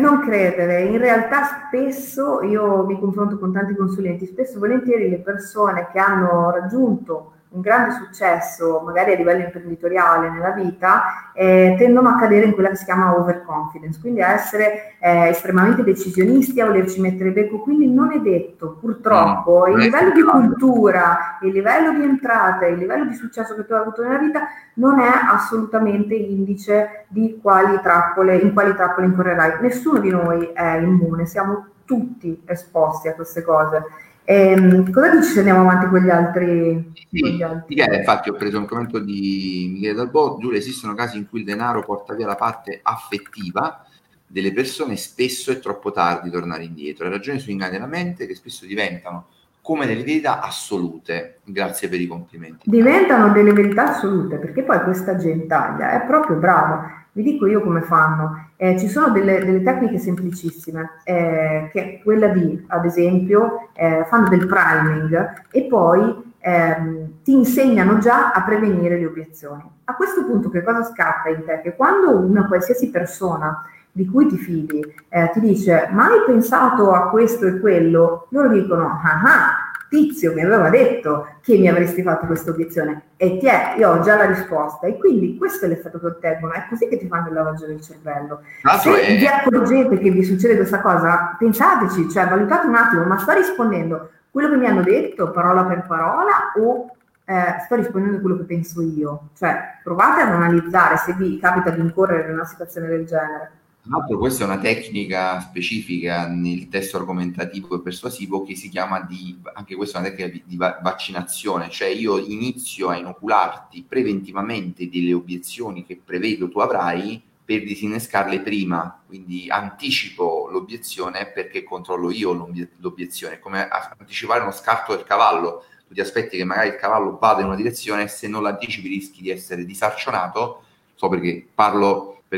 in realtà spesso, io mi confronto con tanti consulenti, spesso e volentieri le persone che hanno raggiunto un grande successo, magari a livello imprenditoriale nella vita, tendono a cadere in quella che si chiama overconfidence, quindi a essere estremamente decisionisti, a volerci mettere becco, quindi non è detto, purtroppo, il livello di cultura, il livello di entrata, il livello di successo che tu hai avuto nella vita non è assolutamente indice di in quali trappole incorrerai. Nessuno di noi è immune, siamo tutti esposti a queste cose. Cosa dici se andiamo avanti con gli altri? Infatti ho preso un commento di Michele Dalbò. Giulia, esistono casi in cui il denaro porta via la parte affettiva delle persone, spesso è troppo tardi tornare indietro. Le ragioni sono ingannate della mente, che spesso diventano come delle verità assolute. Grazie per i complimenti. Diventano delle verità assolute, perché poi questa gentaglia è proprio brava. Vi dico io come fanno. Ci sono delle tecniche semplicissime, che è quella di, ad esempio, fanno del priming e poi ti insegnano già a prevenire le obiezioni. A questo punto che cosa scatta in te? Che quando una qualsiasi persona di cui ti fidi ti dice "ma hai pensato a questo e quello?", loro dicono "ah, tizio mi aveva detto che mi avresti fatto questa obiezione", e io ho già la risposta, e quindi questo è l'effetto che ottengono. È così che ti fanno il lavaggio del cervello. Se vi accorgete che vi succede questa cosa, pensateci, cioè valutate un attimo, ma sto rispondendo quello che mi hanno detto parola per parola o sto rispondendo quello che penso io? Cioè provate ad analizzare se vi capita di incorrere in una situazione del genere. Questa è una tecnica specifica nel testo argomentativo e persuasivo che si chiama anche questa è una tecnica di vaccinazione, cioè io inizio a inocularti preventivamente delle obiezioni che prevedo tu avrai per disinnescarle prima, quindi anticipo l'obiezione perché controllo io l'obiezione, come anticipare uno scarto del cavallo. Tu ti aspetti che magari il cavallo vada in una direzione e se non l'anticipi rischi di essere disarcionato, perché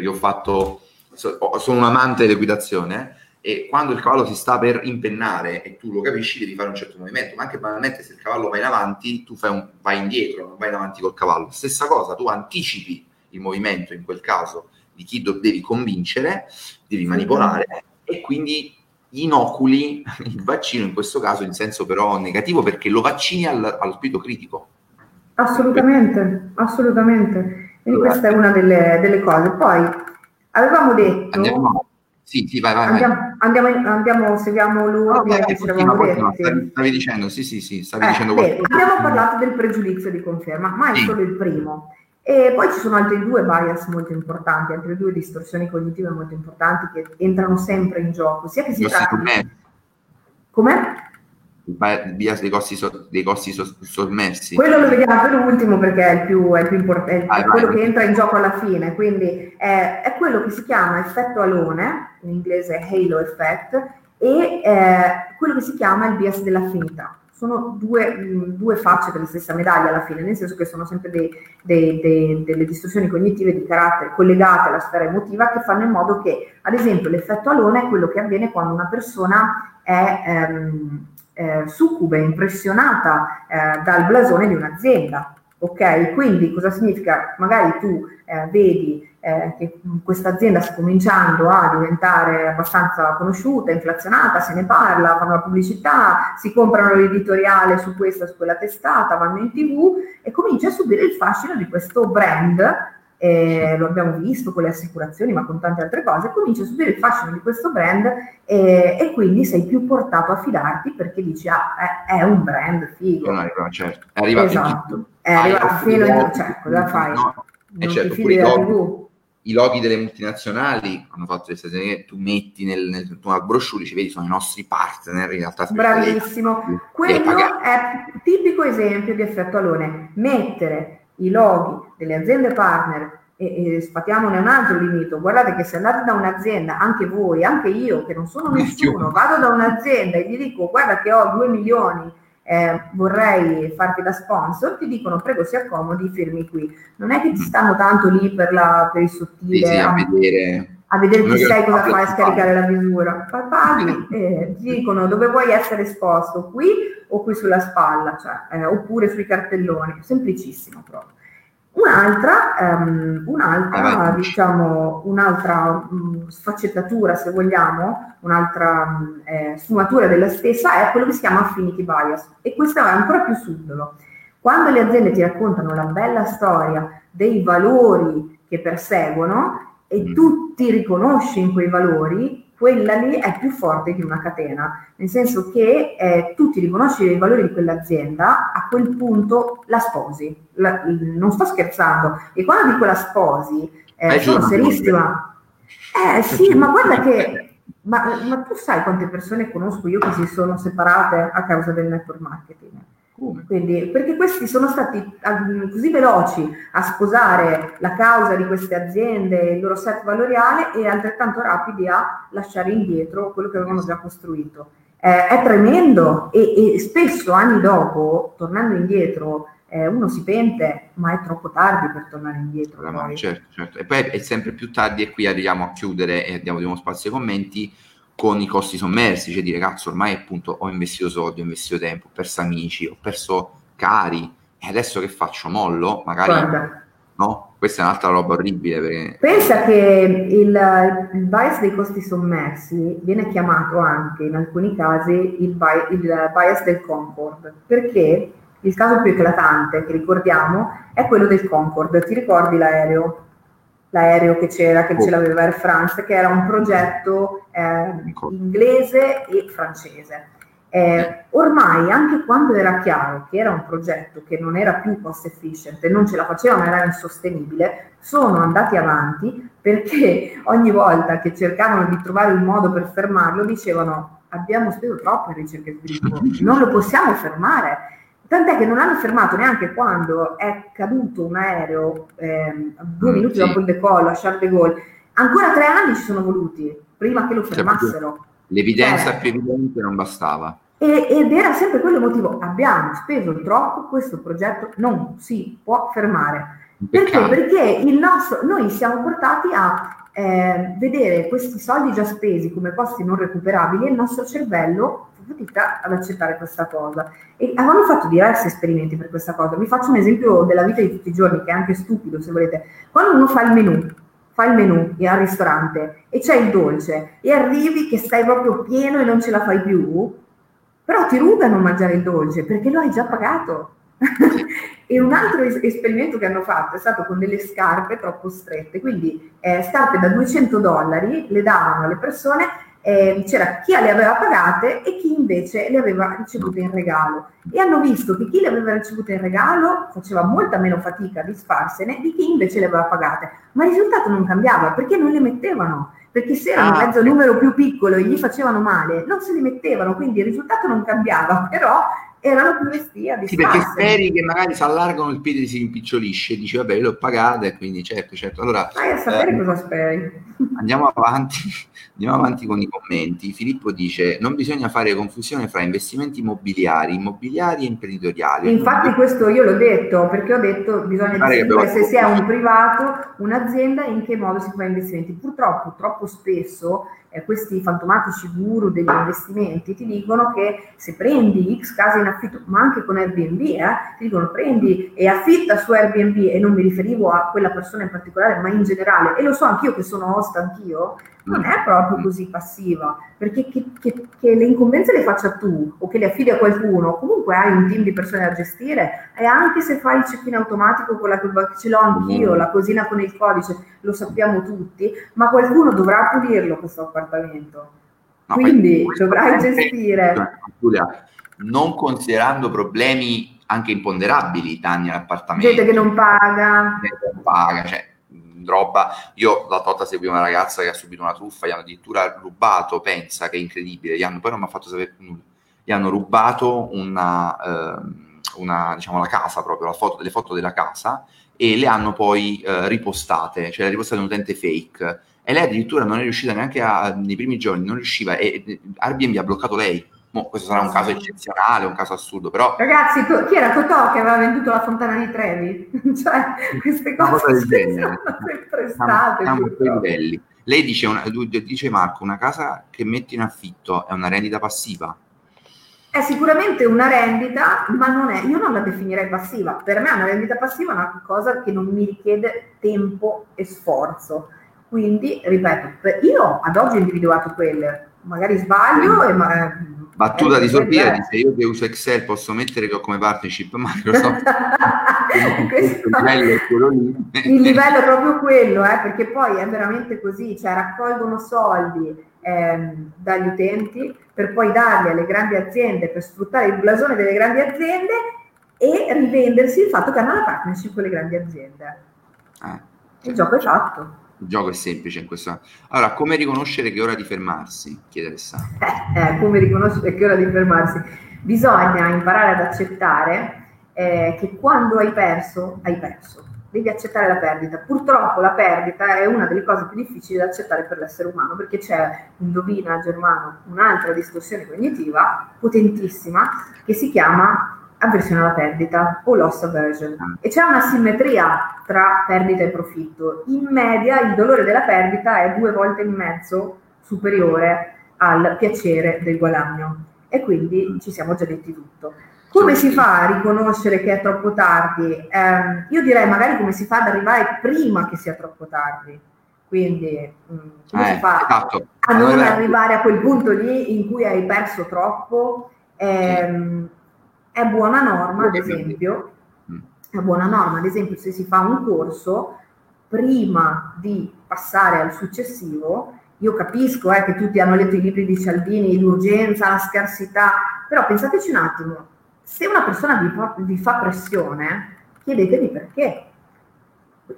ho fatto... sono un amante dell'equitazione, e quando il cavallo si sta per impennare e tu lo capisci devi fare un certo movimento, ma anche banalmente se il cavallo va in avanti tu vai indietro, non vai in avanti col cavallo. Stessa cosa, tu anticipi il movimento in quel caso di chi devi convincere, devi manipolare, e quindi inoculi il vaccino, in questo caso in senso però negativo, perché lo vaccini allo spirito critico. Assolutamente. Quindi questa è una delle cose. Poi avevamo detto... Andiamo, seguiamo l'ordine che ci avevamo detto. Stavi dicendo, stavi dicendo qualcosa. Abbiamo parlato del pregiudizio di conferma, ma è solo il primo. E poi ci sono altri due bias molto importanti, altre due distorsioni cognitive molto importanti che entrano sempre in gioco, sia che si tratti... Com'è? Il bias dei costi sommersi, quello lo vediamo per ultimo perché è il più importante, è quello che entra in gioco alla fine, quindi è quello che si chiama effetto alone, in inglese halo effect, e quello che si chiama il bias dell'affinità. Sono due facce della stessa medaglia alla fine, nel senso che sono sempre delle distorsioni cognitive di carattere collegate alla sfera emotiva, che fanno in modo che, ad esempio, l'effetto alone è quello che avviene quando una persona è succube, impressionata dal blasone di un'azienda, ok? Quindi cosa significa? Magari tu vedi che questa azienda sta cominciando a diventare abbastanza conosciuta, inflazionata, se ne parla, fanno la pubblicità, si comprano l'editoriale su questa, su quella testata, vanno in TV e comincia a subire il fascino di questo brand. Lo abbiamo visto con le assicurazioni, ma con tante altre cose, comincia a subire il fascino di questo brand e quindi sei più portato a fidarti perché dici è un brand figo. No, certo. È arrivato, esatto. È arrivato fino in cosa fai? No. E certo, pure i loghi delle multinazionali hanno fatto le stagioni che tu metti nel tuo brochure, ci vedi, sono i nostri partner in realtà. Bravissimo. Quello è tipico esempio di effetto alone. Mettere i loghi delle aziende partner e sfatiamone un altro limite. Guardate che se andate da un'azienda, anche voi, anche io che non sono nessuno, vado da un'azienda e gli dico guarda che ho 2 milioni, vorrei farti da sponsor, ti dicono prego si accomodi, firmi qui. Non è che ti stanno tanto lì per il sottile, sì, a vedere chi sei, cosa fai, a scaricare la misura. Paghi, ti dicono dove vuoi essere esposto, qui o qui sulla spalla, cioè, oppure sui cartelloni, semplicissimo proprio. Un'altra sfaccettatura, se vogliamo, un'altra sfumatura della stessa è quello che si chiama affinity bias, e questo è ancora più subdolo. Quando le aziende ti raccontano la bella storia dei valori che perseguono, e tu ti riconosci in quei valori, quella lì è più forte di una catena, nel senso che tu ti riconosci i valori di quell'azienda, a quel punto la sposi. Non sto scherzando. E quando dico la sposi, sono serissima. Sì, ma guarda che... Ma tu sai quante persone conosco io che si sono separate a causa del network marketing? Quindi, perché questi sono stati così veloci a sposare la causa di queste aziende, il loro set valoriale, e altrettanto rapidi a lasciare indietro quello che avevano già costruito. È tremendo e spesso anni dopo, tornando indietro, uno si pente, ma è troppo tardi per tornare indietro. Allora, certo. E poi è sempre più tardi, e qui arriviamo a chiudere e diamo uno spazio ai commenti, con i costi sommersi, cioè dire cazzo ormai appunto ho investito soldi, ho investito tempo, ho perso amici, ho perso cari, e adesso che faccio? Mollo? Magari guarda. No? Questa è un'altra roba orribile. Perché... Pensa che il bias dei costi sommersi viene chiamato anche in alcuni casi il bias del Concorde, perché il caso più eclatante che ricordiamo è quello del Concorde. Ti ricordi l'aereo che c'era, che ce l'aveva Air France, che era un progetto inglese e francese. Ormai, anche quando era chiaro che era un progetto che non era più cost efficient e non ce la facevano, era insostenibile, sono andati avanti perché ogni volta che cercavano di trovare un modo per fermarlo dicevano abbiamo speso troppo in ricerca e sviluppo, non lo possiamo fermare. Tant'è che non hanno fermato neanche quando è caduto un aereo 2 minuti dopo il decollo a Charles de Gaulle. Ancora 3 anni ci sono voluti prima che lo fermassero. L'evidenza più evidente non bastava. Ed era sempre quello il motivo. Abbiamo speso troppo, questo progetto non si può fermare. Perché? Perché noi siamo portati a vedere questi soldi già spesi come costi non recuperabili e il nostro cervello fatica ad accettare questa cosa. E avevamo fatto diversi esperimenti per questa cosa. Vi faccio un esempio della vita di tutti i giorni, che è anche stupido se volete. Quando uno fa il menù al ristorante e c'è il dolce e arrivi che stai proprio pieno e non ce la fai più, però ti rubano a mangiare il dolce perché lo hai già pagato. E un altro esperimento che hanno fatto è stato con delle scarpe troppo strette, quindi scarpe da $200 le davano alle persone. C'era chi le aveva pagate e chi invece le aveva ricevute in regalo, e hanno visto che chi le aveva ricevute in regalo faceva molta meno fatica a disfarsene di chi invece le aveva pagate, ma il risultato non cambiava perché non le mettevano, perché se era un mezzo numero più piccolo e gli facevano male non se li mettevano, quindi il risultato non cambiava, però erano più vestiti a disfarsene. Perché speri che magari si allargano il piede, si impicciolisce e dici vabbè io l'ho pagata, e quindi certo, allora vai a sapere cosa speri. Andiamo avanti con i commenti. Filippo dice: non bisogna fare confusione fra investimenti immobiliari e imprenditoriali. Infatti questo io l'ho detto, perché ho detto bisogna distinguere se si è un privato, un'azienda e in che modo si fa investimenti. Purtroppo, troppo spesso, questi fantomatici guru degli investimenti ti dicono che se prendi X case in affitto, ma anche con Airbnb, ti dicono prendi e affitta su Airbnb, e non mi riferivo a quella persona in particolare, ma in generale, e lo so anch'io che sono host anch'io, non è proprio così passiva, perché che le incombenze le faccia tu o che le affidi a qualcuno, comunque hai un team di persone da gestire, e anche se fai il check-in automatico con la ce l'ho anch'io, la cosina con il codice, lo sappiamo tutti, ma qualcuno dovrà pulirlo questo appartamento, no, quindi dovrai gestire. Giulia, non considerando problemi anche imponderabili, danni all'appartamento, gente che non paga, cioè roba. Io la volta seguivo una ragazza che ha subito una truffa, gli hanno addirittura rubato, pensa che è incredibile, gli hanno, poi non mi ha fatto sapere nulla, gli hanno rubato una diciamo la casa, proprio le foto della casa, e le hanno poi ripostate, cioè le ha ripostate un utente fake, e lei addirittura non è riuscita neanche nei primi giorni, non riusciva, e Airbnb ha bloccato lei. Mo, questo sarà un caso eccezionale, un caso assurdo, però ragazzi, chi era Totò che aveva venduto la fontana di Trevi? Cioè, queste cose del genere sono sempre state. Lei dice, dice Marco, una casa che metti in affitto è una rendita passiva? È sicuramente una rendita, ma non è, io non la definirei passiva. Per me una rendita passiva è una cosa che non mi richiede tempo e sforzo. Quindi, ripeto, io ad oggi ho individuato quelle, magari sbaglio, e magari battuta di Sofia dice: io che uso Excel posso mettere che ho come partnership Microsoft. Il livello è proprio quello, perché poi è veramente così, cioè raccolgono soldi dagli utenti per poi darli alle grandi aziende, per sfruttare il blasone delle grandi aziende e rivendersi il fatto che hanno la partnership con le grandi aziende. Il gioco è fatto. Il gioco è semplice in questo. Allora, come riconoscere che è ora di fermarsi? Chiede Alessandro. Come riconoscere che è ora di fermarsi? Bisogna imparare ad accettare che quando hai perso, hai perso. Devi accettare la perdita. Purtroppo la perdita è una delle cose più difficili da accettare per l'essere umano, perché c'è, indovina Germano, un'altra distorsione cognitiva potentissima che si chiama avversione alla perdita o loss aversion, e c'è una simmetria tra perdita e profitto. In media il dolore della perdita è 2,5 volte superiore al piacere del guadagno, e quindi ci siamo già detti tutto. Come si fa a riconoscere che è troppo tardi? Io direi magari come si fa ad arrivare prima che sia troppo tardi, quindi come si fa a non arrivare a quel punto lì in cui hai perso troppo. È buona norma, ad esempio, se si fa un corso, prima di passare al successivo, io capisco che tutti hanno letto i libri di Cialdini, l'urgenza, la scarsità, però pensateci un attimo, se una persona vi fa pressione, chiedetevi perché.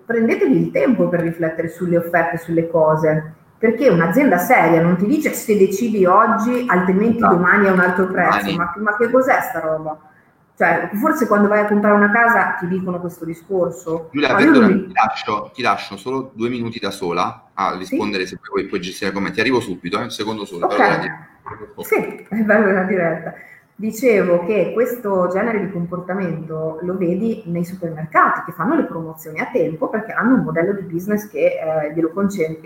Prendetevi il tempo per riflettere sulle offerte, sulle cose, perché un'azienda seria non ti dice se decidi oggi, altrimenti domani è un altro prezzo. Ma che cos'è sta roba? Cioè, forse quando vai a comprare una casa ti dicono questo discorso. Giulia, ti lascio solo 2 minuti da sola a rispondere, se puoi gestire commenti. Arrivo subito, un secondo solo. Okay. Sì, è bello una diretta. Dicevo che questo genere di comportamento lo vedi nei supermercati che fanno le promozioni a tempo perché hanno un modello di business che glielo consente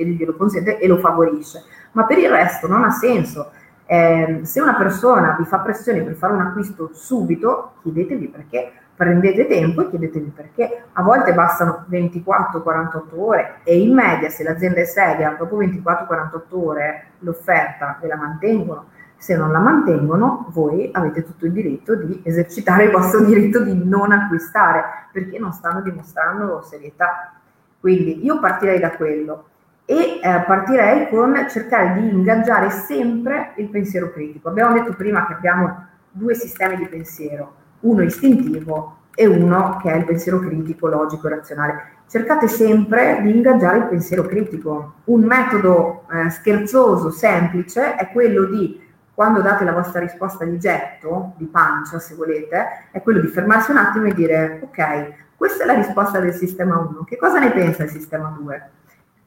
e lo favorisce, ma per il resto non ha senso. Se una persona vi fa pressione per fare un acquisto subito, chiedetevi perché, prendete tempo e chiedetevi perché. A volte bastano 24-48 ore e in media, se l'azienda è seria, dopo 24-48 ore l'offerta ve la mantengono. Se non la mantengono, voi avete tutto il diritto di esercitare il vostro diritto di non acquistare, perché non stanno dimostrando serietà. Quindi io partirei da quello e partirei con cercare di ingaggiare sempre il pensiero critico. Abbiamo detto prima che abbiamo 2 sistemi di pensiero, uno istintivo e uno che è il pensiero critico, logico e razionale. Cercate sempre di ingaggiare il pensiero critico. Un metodo scherzoso, semplice, è quello di, quando date la vostra risposta di getto, di pancia se volete, è quello di fermarsi un attimo e dire: ok, questa è la risposta del sistema 1, che cosa ne pensa il sistema 2?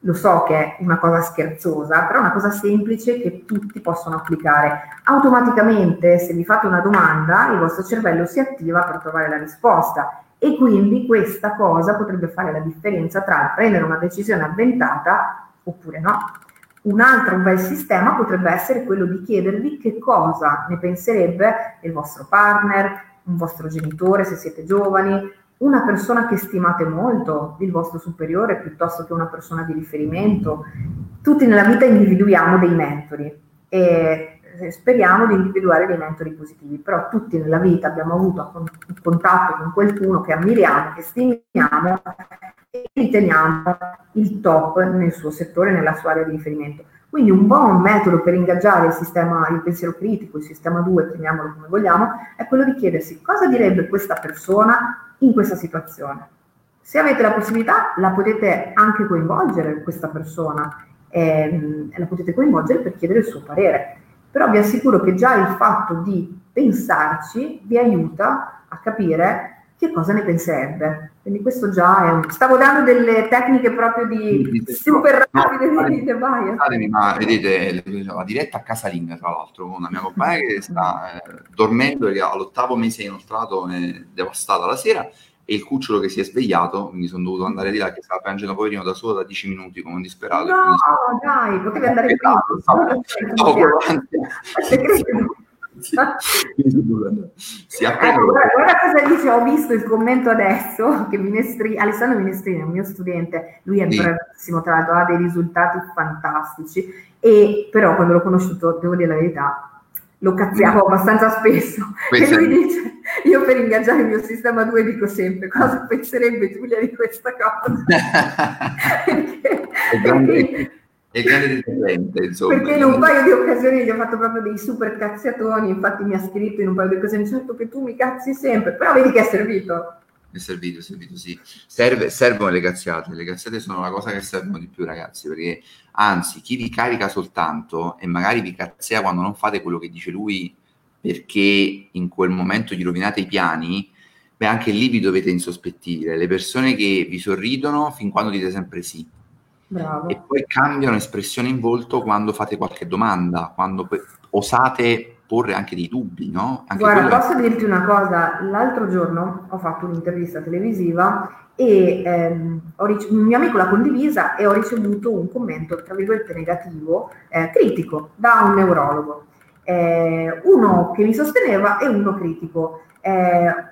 Lo so che è una cosa scherzosa, però è una cosa semplice che tutti possono applicare. Automaticamente, se vi fate una domanda, il vostro cervello si attiva per trovare la risposta E quindi questa cosa potrebbe fare la differenza tra prendere una decisione avventata oppure no. Un altro bel sistema potrebbe essere quello di chiedervi che cosa ne penserebbe il vostro partner, un vostro genitore se siete giovani, una persona che stimate molto, il vostro superiore piuttosto che una persona di riferimento. Tutti nella vita individuiamo dei mentori e speriamo di individuare dei mentori positivi, però tutti nella vita abbiamo avuto contatto con qualcuno che ammiriamo, che stimiamo e riteniamo il top nel suo settore, nella sua area di riferimento. Quindi un buon metodo per ingaggiare il sistema, il pensiero critico, il sistema 2, chiamiamolo come vogliamo, è quello di chiedersi cosa direbbe questa persona in questa situazione. Se avete la possibilità, la potete anche coinvolgere questa persona, la potete coinvolgere per chiedere il suo parere. Però vi assicuro che già il fatto di pensarci vi aiuta a capire che cosa ne penserebbe. Quindi questo già è un... Stavo dando delle tecniche proprio di super rapide, no, di bias. Ma vedete, la diretta a casalinga, tra l'altro, con una mia compagna che sta dormendo, che all'ottavo mese inoltrato è devastata la sera, e il cucciolo che si è svegliato, quindi sono dovuto andare di là, che stava piangendo poverino da solo da 10 minuti come un disperato. No, dai, potevi andare prima. Guarda cosa dice, ho visto il commento adesso, che Alessandro Minestrini è un mio studente, lui è bravissimo, tra l'altro ha dei risultati fantastici, e però quando l'ho conosciuto, devo dire la verità, lo cazziamo abbastanza spesso. Pensa. E lui dice, io per ingaggiare il mio sistema 2 dico sempre cosa penserebbe Giulia di questa cosa. È grande, insomma. Perché in un paio di occasioni gli ho fatto proprio dei super cazziatoni, infatti mi ha scritto in un paio di occasioni, certo che tu mi cazzi sempre, però vedi che è servito. È servito, sì. Servono le cazziate. Le cazziate sono la cosa che servono di più, ragazzi, perché anzi, chi vi carica soltanto e magari vi cazzia quando non fate quello che dice lui perché in quel momento gli rovinate i piani, beh, anche lì vi dovete insospettire. Le persone che vi sorridono fin quando dite sempre sì. Bravo. E poi cambiano espressione in volto quando fate qualche domanda, quando osate porre anche dei dubbi, no? Anche guarda, posso dirti una cosa, l'altro giorno ho fatto un'intervista televisiva e un mio amico l'ha condivisa e ho ricevuto un commento, tra virgolette, negativo, critico, da un neurologo. Uno che mi sosteneva e uno critico.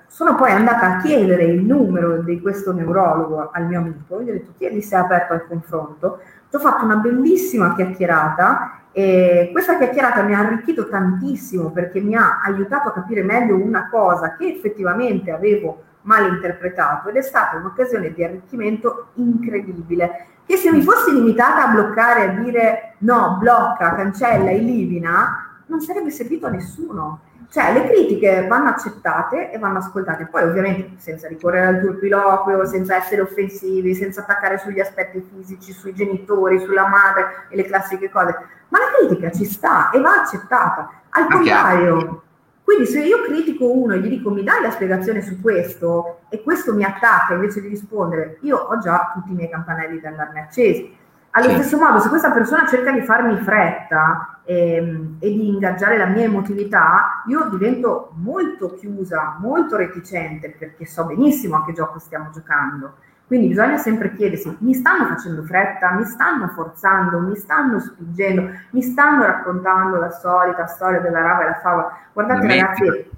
Sono poi andata a chiedere il numero di questo neurologo al mio amico, gli ho detto chiedi se è aperto al confronto. Ho fatto una bellissima chiacchierata. E questa chiacchierata mi ha arricchito tantissimo perché mi ha aiutato a capire meglio una cosa che effettivamente avevo malinterpretato ed è stata un'occasione di arricchimento incredibile che se mi fossi limitata a bloccare, a dire no, blocca, cancella, elimina, non sarebbe servito a nessuno. Cioè le critiche vanno accettate e vanno ascoltate, poi ovviamente senza ricorrere al turpiloquio, senza essere offensivi, senza attaccare sugli aspetti fisici, sui genitori, sulla madre e le classiche cose. Ma la critica ci sta e va accettata, al contrario. Quindi se io critico uno e gli dico mi dai la spiegazione su questo e questo mi attacca invece di rispondere, io ho già tutti i miei campanelli da allarme accesi. Allo stesso modo, se questa persona cerca di farmi fretta e di ingaggiare la mia emotività, io divento molto chiusa, molto reticente, perché so benissimo a che gioco stiamo giocando. Quindi bisogna sempre chiedersi, mi stanno facendo fretta, mi stanno forzando, mi stanno spingendo, mi stanno raccontando la solita storia della rava e la fava. Guardate ragazzi,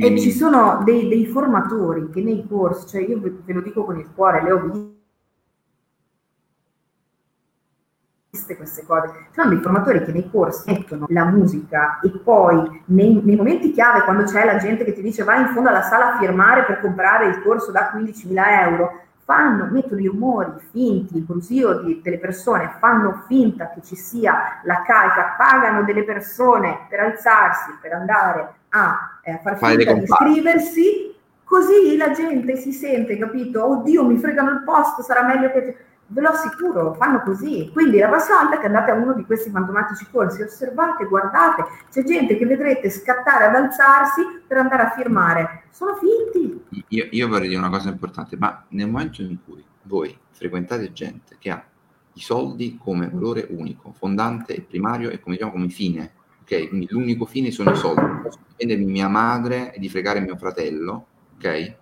e ci sono dei formatori che nei corsi, cioè io ve lo dico con il cuore, le ho viste queste cose, ci sono dei formatori che nei corsi mettono la musica e poi nei momenti chiave, quando c'è la gente che ti dice vai in fondo alla sala a firmare per comprare il corso da 15.000 euro, mettono gli umori finti, il brusio delle persone, fanno finta che ci sia la carica, pagano delle persone per alzarsi, per andare a far finta di iscriversi, così la gente si sente, capito? Oddio, mi fregano il posto, sarà meglio che... Ve lo assicuro, fanno così. Quindi la prossima volta che andate a uno di questi fantomatici corsi, osservate, guardate, c'è gente che vedrete scattare ad alzarsi per andare a firmare. Sono finti. Io vorrei dire una cosa importante, ma nel momento in cui voi frequentate gente che ha i soldi come valore unico, fondante e primario e come fine, ok? Quindi l'unico fine sono i soldi. Posso prendermi mia madre e di fregare mio fratello, ok?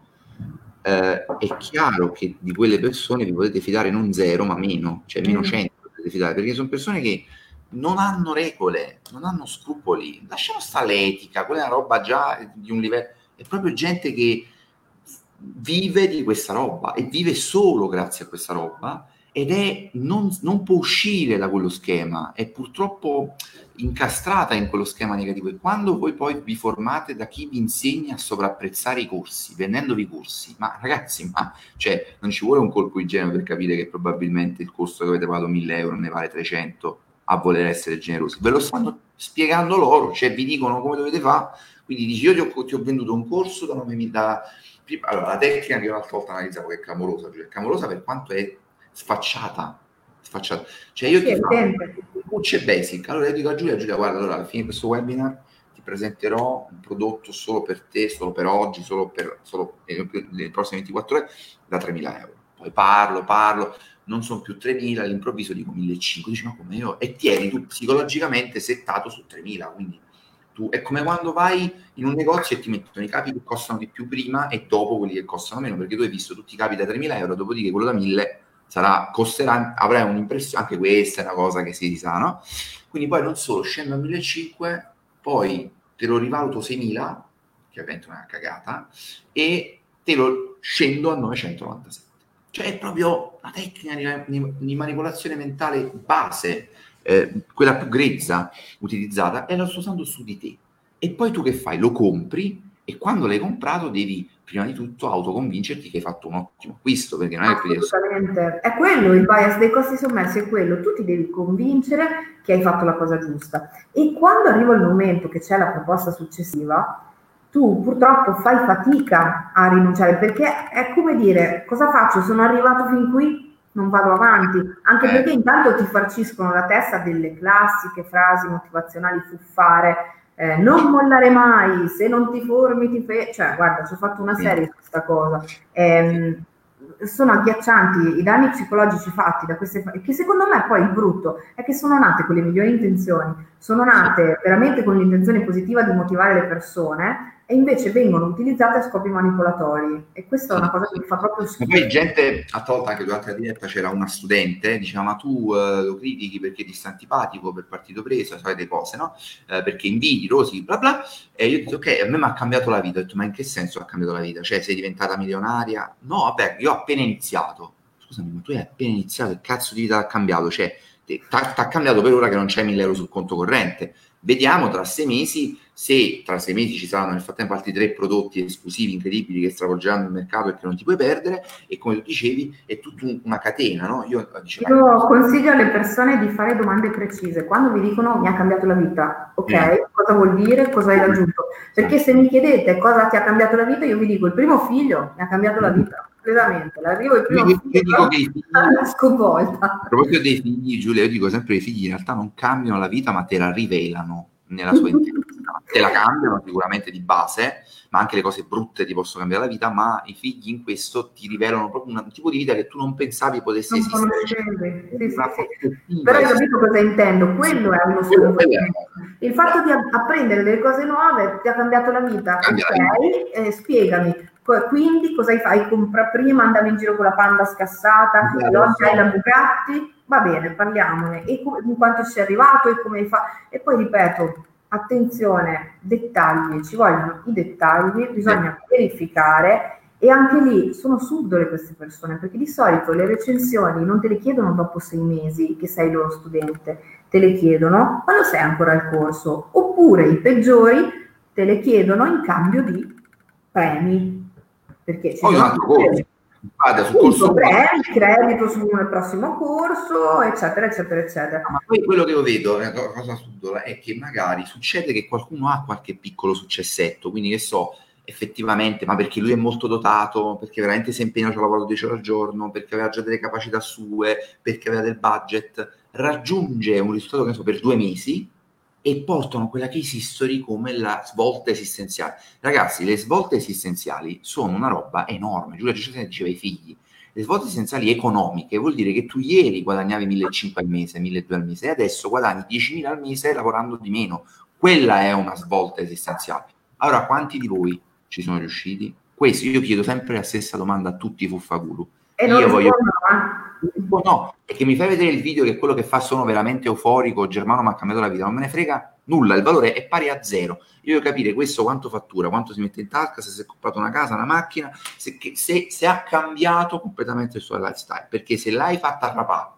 è chiaro che di quelle persone vi potete fidare non zero, ma meno, cioè meno 100 potete fidare, perché sono persone che non hanno regole, non hanno scrupoli, lasciamo stare l'etica, quella è una roba già di un livello, è proprio gente che vive di questa roba e vive solo grazie a questa roba ed è non può uscire da quello schema, è purtroppo incastrata in quello schema negativo. E quando voi poi vi formate da chi vi insegna a sovrapprezzare i corsi, vendendovi i corsi, ma ragazzi, ma cioè non ci vuole un colpo di genio per capire che probabilmente il costo che avete pagato 1000 euro ne vale 300 a voler essere generosi. Ve lo stanno spiegando loro, cioè vi dicono come dovete fare, quindi dici io ti ho venduto un corso da 9.000, allora la tecnica che un'altra volta analizzavo che è clamorosa, cioè clamorosa per quanto è sfacciata. Cioè io ti faccio c'è basic, allora io dico a Giulia, guarda, allora alla fine di questo webinar ti presenterò un prodotto solo per te, solo per oggi, solo le prossime 24 ore da 3.000 euro, poi parlo, non sono più 3.000, all'improvviso dico 1.500, dici ma come io? E tieni tu psicologicamente settato su 3.000, quindi tu è come quando vai in un negozio e ti mettono i capi che costano di più prima e dopo quelli che costano meno, perché tu hai visto tutti i capi da 3.000 euro, dopodiché quello da 1.000 costerà, avrai un'impressione, anche questa è una cosa che si sa, no? Quindi poi non solo, scendo a 1.500, poi te lo rivaluto 6.000, che ovviamente è una cagata, e te lo scendo a 997. Cioè è proprio una tecnica di manipolazione mentale base, quella più grezza utilizzata, è la sto usando su di te. E poi tu che fai? Lo compri e quando l'hai comprato devi prima di tutto autoconvincerti che hai fatto un ottimo acquisto, perché non è che è quello il bias dei costi sommersi, è quello, tu ti devi convincere che hai fatto la cosa giusta e quando arriva il momento che c'è la proposta successiva tu purtroppo fai fatica a rinunciare, perché è come dire cosa faccio, sono arrivato fin qui, non vado avanti, anche perché intanto ti farciscono la testa delle classiche frasi motivazionali fuffare, non mollare mai, se non ti formi cioè guarda, ci ho fatto una serie di questa cosa, sono agghiaccianti i danni psicologici fatti da queste che secondo me poi il brutto è che sono nate con le migliori intenzioni, sono nate veramente con l'intenzione positiva di motivare le persone e invece vengono utilizzate a scopi manipolatori e questa è una cosa che mi fa proprio schifo. Poi gente, a volte anche durante la diretta c'era una studente, diceva ma tu lo critichi perché ti sta antipatico, per partito preso, sai le cose, no? Perché invidi, rosi, bla bla, e io ho detto ok, a me mi ha cambiato la vita, ho detto ma in che senso ha cambiato la vita? Cioè sei diventata milionaria? No, vabbè, io ho appena iniziato. Scusami, ma tu hai appena iniziato, che cazzo di vita ha cambiato? Cioè t'ha cambiato per ora che non c'hai 1.000 euro sul conto corrente. Vediamo tra 6 mesi, se tra 6 mesi ci saranno nel frattempo altri 3 prodotti esclusivi incredibili che stravolgeranno il mercato e che non ti puoi perdere, e come tu dicevi è tutta una catena, no? Io consiglio alle persone di fare domande precise. Quando vi dicono mi ha cambiato la vita, ok, cosa vuol dire, cosa hai raggiunto? Perché se mi chiedete cosa ti ha cambiato la vita, io vi dico il primo figlio mi ha cambiato la vita. Veramente, l'arrivo del primo figlio è sconvolta. A proposito dei figli, Giulia, io dico sempre che i figli in realtà non cambiano la vita, ma te la rivelano nella sua intensità. Te la cambiano sicuramente di base, ma anche le cose brutte ti possono cambiare la vita, ma i figli in questo ti rivelano proprio un tipo di vita che tu non pensavi potesse esistere. Sì. Però hai capito cosa intendo, quello è uno sconvolgimento. Il fatto di apprendere delle cose nuove ti ha cambiato la vita. Ok, spiegami. Quindi cosa hai comprato prima? Andavi in giro con la Panda scassata, oggi hai la Bugatti, va bene, parliamone, e in quanto ci sei arrivato e come hai fatto. E poi ripeto, attenzione, dettagli, ci vogliono i dettagli, bisogna verificare, e anche lì sono subdole queste persone, perché di solito le recensioni non te le chiedono dopo 6 mesi che sei loro studente, te le chiedono quando sei ancora al corso, oppure i peggiori te le chiedono in cambio di premi. Perché poi un altro corso, vada sul corso premi, credito sul prossimo corso, eccetera, eccetera, eccetera. Ma poi quello che io vedo, una cosa subdola, è che magari succede che qualcuno ha qualche piccolo successetto, quindi che so, effettivamente, ma perché lui è molto dotato, perché veramente si impegna, ci ha lavorato 10 ore al giorno, perché aveva già delle capacità sue, perché aveva del budget, raggiunge un risultato che ne so, per 2 mesi, e portano quella case history come la svolta esistenziale. Ragazzi, le svolte esistenziali sono una roba enorme. Giulia Ciccione diceva ai figli, le svolte esistenziali economiche vuol dire che tu ieri guadagnavi 1.500 al mese, 1.200 al mese, e adesso guadagni 10.000 al mese lavorando di meno. Quella è una svolta esistenziale. Allora, quanti di voi ci sono riusciti? questo? Io chiedo sempre la stessa domanda a tutti i fuffaguru. E non io voglio no, perché mi fai vedere il video che quello che fa sono veramente euforico, Germano mi ha cambiato la vita, non me ne frega nulla, il valore è pari a zero. Io devo capire questo quanto fattura, quanto si mette in tasca, se si è comprato una casa, una macchina, se ha cambiato completamente il suo lifestyle, perché se l'hai fatta a rapà,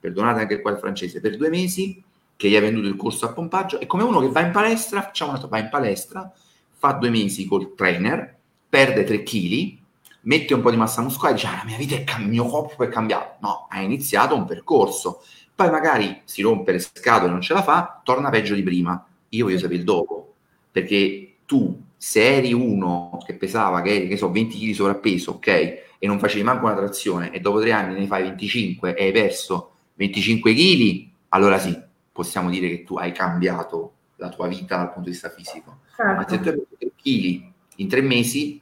perdonate anche qua il francese, per 2 mesi, che gli hai venduto il corso a pompaggio, è come uno che va in palestra, va in palestra, fa 2 mesi col trainer, perde 3 kg, mette un po' di massa muscolare e dice la mia vita è il mio corpo è cambiato. No, ha iniziato un percorso, poi magari si rompe le scatole, non ce la fa, torna peggio di prima. Io voglio sapere il dopo, perché tu se eri uno che pesava che 20 kg sovrappeso, ok, e non facevi manco una trazione e dopo 3 anni ne fai 25 e hai perso 25 kg, allora sì, possiamo dire che tu hai cambiato la tua vita dal punto di vista fisico. Certo. Ma se tu hai perso 3 kg in 3 mesi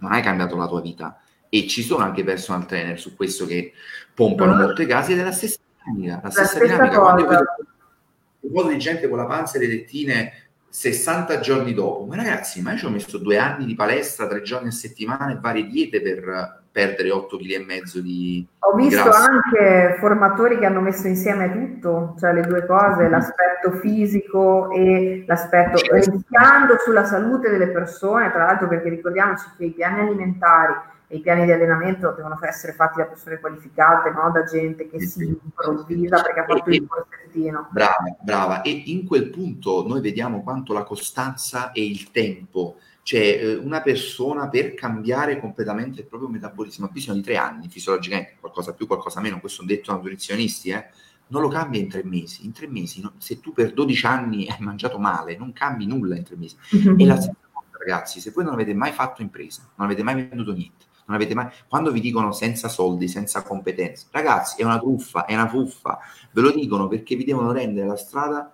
non hai cambiato la tua vita, e ci sono anche personal trainer su questo che pompano molto i casi, ed è la stessa dinamica. Quando io vedo un po' di gente con la panza e le tettine 60 giorni dopo, ma ragazzi, ma io ci ho messo 2 anni di palestra, 3 giorni a settimana e varie diete per perdere 8,5 kg di grasso. Ho visto anche formatori che hanno messo insieme tutto, cioè le due cose, l'aspetto fisico e l'aspetto rischiando sulla salute delle persone, tra l'altro, perché ricordiamoci che i piani alimentari e i piani di allenamento devono essere fatti da persone qualificate, no? Da gente che si improvvisa perché ha fatto il corsettino. Brava. E in quel punto noi vediamo quanto la costanza e il tempo, cioè una persona per cambiare completamente il proprio metabolismo ha bisogno di 3 anni, fisiologicamente, qualcosa più, qualcosa meno, questo ho detto a nutrizionisti, non lo cambia in 3 mesi. In 3 mesi, no? Se tu per 12 anni hai mangiato male, non cambi nulla in 3 mesi. E la stessa cosa, ragazzi, se voi non avete mai fatto impresa, non avete mai venduto niente, non avete mai, quando vi dicono senza soldi, senza competenze, ragazzi, è una truffa, è una fuffa, ve lo dicono perché vi devono rendere la strada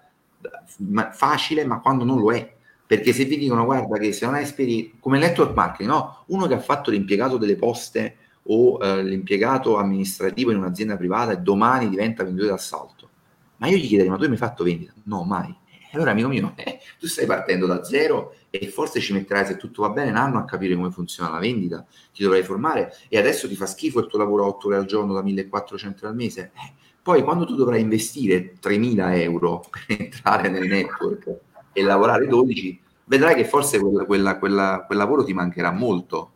facile, ma quando non lo è. Perché se vi dicono, guarda, che se non hai esperienza, come network marketing, no? Uno che ha fatto l'impiegato delle poste o l'impiegato amministrativo in un'azienda privata e domani diventa venditore d'assalto. Ma io gli chiederei, ma tu mi hai fatto vendita? No, mai. Allora, amico mio, tu stai partendo da zero e forse ci metterai, se tutto va bene, un anno a capire come funziona la vendita, ti dovrai formare e adesso ti fa schifo il tuo lavoro a 8 ore al giorno da 1.400 al mese. Poi quando tu dovrai investire 3.000 euro per entrare nel network e lavorare 12, vedrai che forse quel lavoro ti mancherà molto.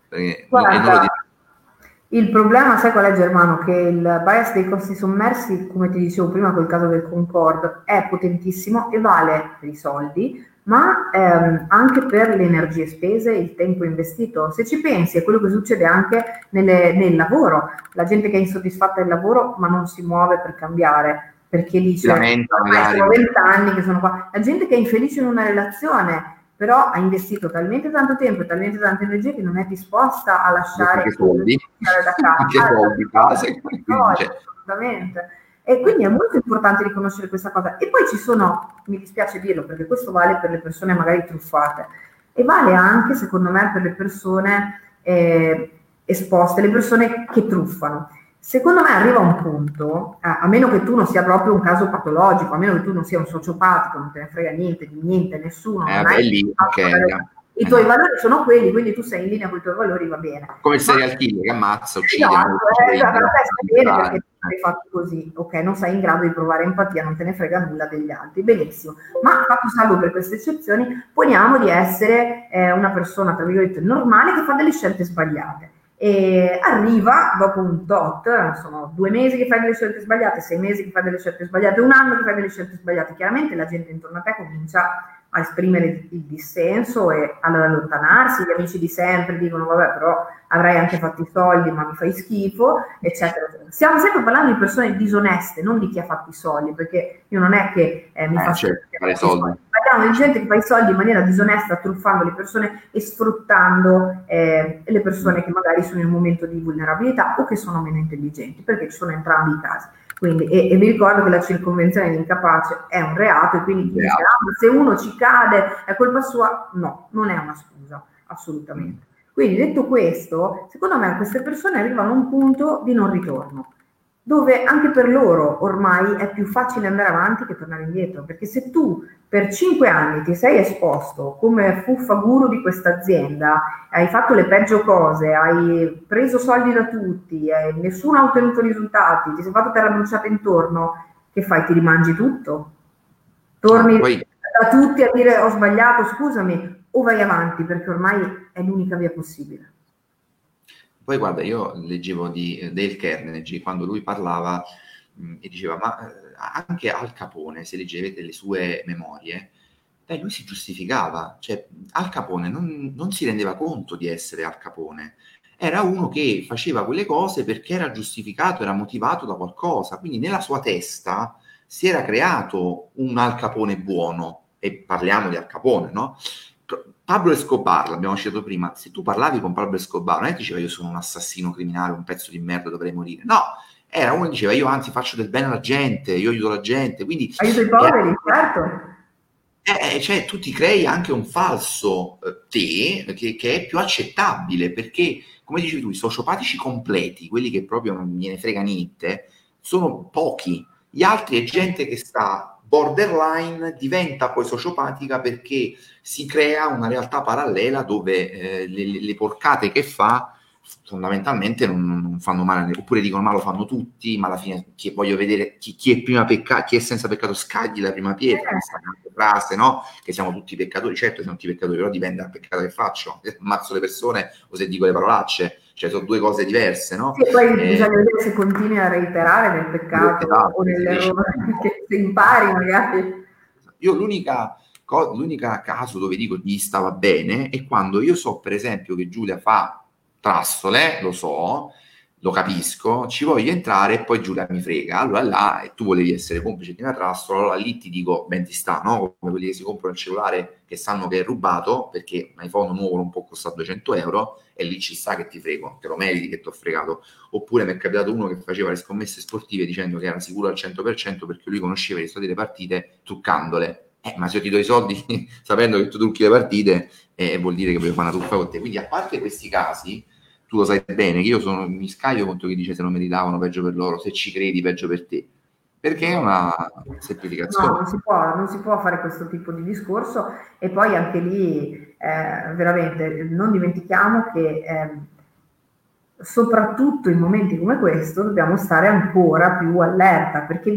Guarda, non lo il problema, sai qual è, Germano? Che il bias dei costi sommersi, come ti dicevo prima col caso del Concorde, è potentissimo e vale per i soldi, ma anche per le energie spese, il tempo investito. Se ci pensi, è quello che succede anche nel lavoro. La gente che è insoddisfatta del lavoro ma non si muove per cambiare, perché dice sono 20 anni che sono qua. La gente che è infelice in una relazione però ha investito talmente tanto tempo e talmente tante energie che non è disposta a lasciare soldi da casa, assolutamente. E quindi è molto importante riconoscere questa cosa. E poi ci sono, mi dispiace dirlo perché questo vale per le persone magari truffate e vale anche, secondo me, per le persone esposte, le persone che truffano. Secondo me arriva un punto, a meno che tu non sia proprio un caso patologico, a meno che tu non sia un sociopatico, non te ne frega niente di niente, nessuno, i tuoi valori sono quelli, quindi tu sei in linea con i tuoi valori, va bene. Come sei al killer che ammazza, uccide, bene perché tu sei fatto così, ok, non sei in grado di provare empatia, non te ne frega nulla degli altri, benissimo. Ma fatto salvo per queste eccezioni, poniamo di essere una persona, tra virgolette, normale che fa delle scelte sbagliate. E arriva dopo un tot, sono 2 mesi che fai delle scelte sbagliate, 6 mesi che fai delle scelte sbagliate, un anno che fai delle scelte sbagliate, chiaramente la gente intorno a te comincia a esprimere il dissenso e ad allontanarsi, gli amici di sempre dicono vabbè, però avrai anche fatto i soldi ma mi fai schifo, eccetera. Stiamo sempre parlando di persone disoneste, non di chi ha faccio i soldi, perché io non è che mi faccio fare soldi. Parliamo di gente che fa i soldi in maniera disonesta, truffando le persone e sfruttando le persone che magari sono in un momento di vulnerabilità o che sono meno intelligenti, perché ci sosono entrambi i casi. Quindi, e vi ricordo che la circonvenzione di incapace è un reato, e quindi chi dice, se uno ci cade è colpa sua, no, non è una scusa, assolutamente. Quindi detto questo, secondo me queste persone arrivano a un punto di non ritorno. dove anche per loro ormai è più facile andare avanti che tornare indietro, perché se tu per 5 anni ti sei esposto come fuffa guru di questa azienda, hai fatto le peggio cose, hai preso soldi da tutti, nessuno ha ottenuto risultati, ti sei fatto terra bruciata intorno, che fai? Ti rimangi tutto? Torni da tutti a dire ho sbagliato, scusami, o vai avanti, perché ormai è l'unica via possibile. Poi guarda, io leggevo di Dale Carnegie quando lui parlava e diceva, ma anche Al Capone, se leggevete le sue memorie, lui si giustificava, cioè Al Capone non si rendeva conto di essere Al Capone, era uno che faceva quelle cose perché era giustificato, era motivato da qualcosa, quindi nella sua testa si era creato un Al Capone buono, e parliamo di Al Capone, no? Pablo Escobar, l'abbiamo citato prima, se tu parlavi con Pablo Escobar non è che diceva io sono un assassino criminale, un pezzo di merda, dovrei morire, no, era uno che diceva io anzi faccio del bene alla gente, io aiuto la gente, quindi aiuto i poveri, certo. Cioè tu ti crei anche un falso te che è più accettabile, perché come dicevi tu, i sociopatici completi, quelli che proprio non gliene frega niente, sono pochi, gli altri è gente che sta borderline, diventa poi sociopatica perché si crea una realtà parallela dove le porcate che fa fondamentalmente non fanno male, oppure dicono ma lo fanno tutti, ma alla fine voglio vedere chi è prima peccato, chi è senza peccato scagli la prima pietra, frase, no? Che siamo tutti peccatori, certo siamo tutti peccatori, però dipende dal peccato che faccio, se ammazzo le persone o se dico le parolacce, cioè sono due cose diverse, no? E poi bisogna vedere se continui a reiterare nel peccato o nell'errore, che si impari magari. Io l'unica caso dove dico gli stava bene è quando io so per esempio che Giulia fa trassole, lo so, lo capisco, ci voglio entrare e poi Giulia mi frega, allora là, e tu volevi essere complice di una trassola, allora lì ti dico ben ti sta, no? Come quelli che si comprano il cellulare che sanno che è rubato, perché un iPhone nuovo non può costare €200 e lì ci sta che ti frego, te lo meriti che ti ho fregato. Oppure mi è capitato uno che faceva le scommesse sportive dicendo che era sicuro al 100% perché lui conosceva i risultati delle partite truccandole. Ma se io ti do i soldi sapendo che tu trucchi le partite, vuol dire che voglio fare una truffa con te. Quindi a parte questi casi, tu lo sai bene che io mi scaglio contro chi dice se non meritavano peggio per loro, se ci credi peggio per te, perché è una semplificazione. No, non si può fare questo tipo di discorso. E poi anche lì veramente non dimentichiamo che soprattutto in momenti come questo dobbiamo stare ancora più allerta, perché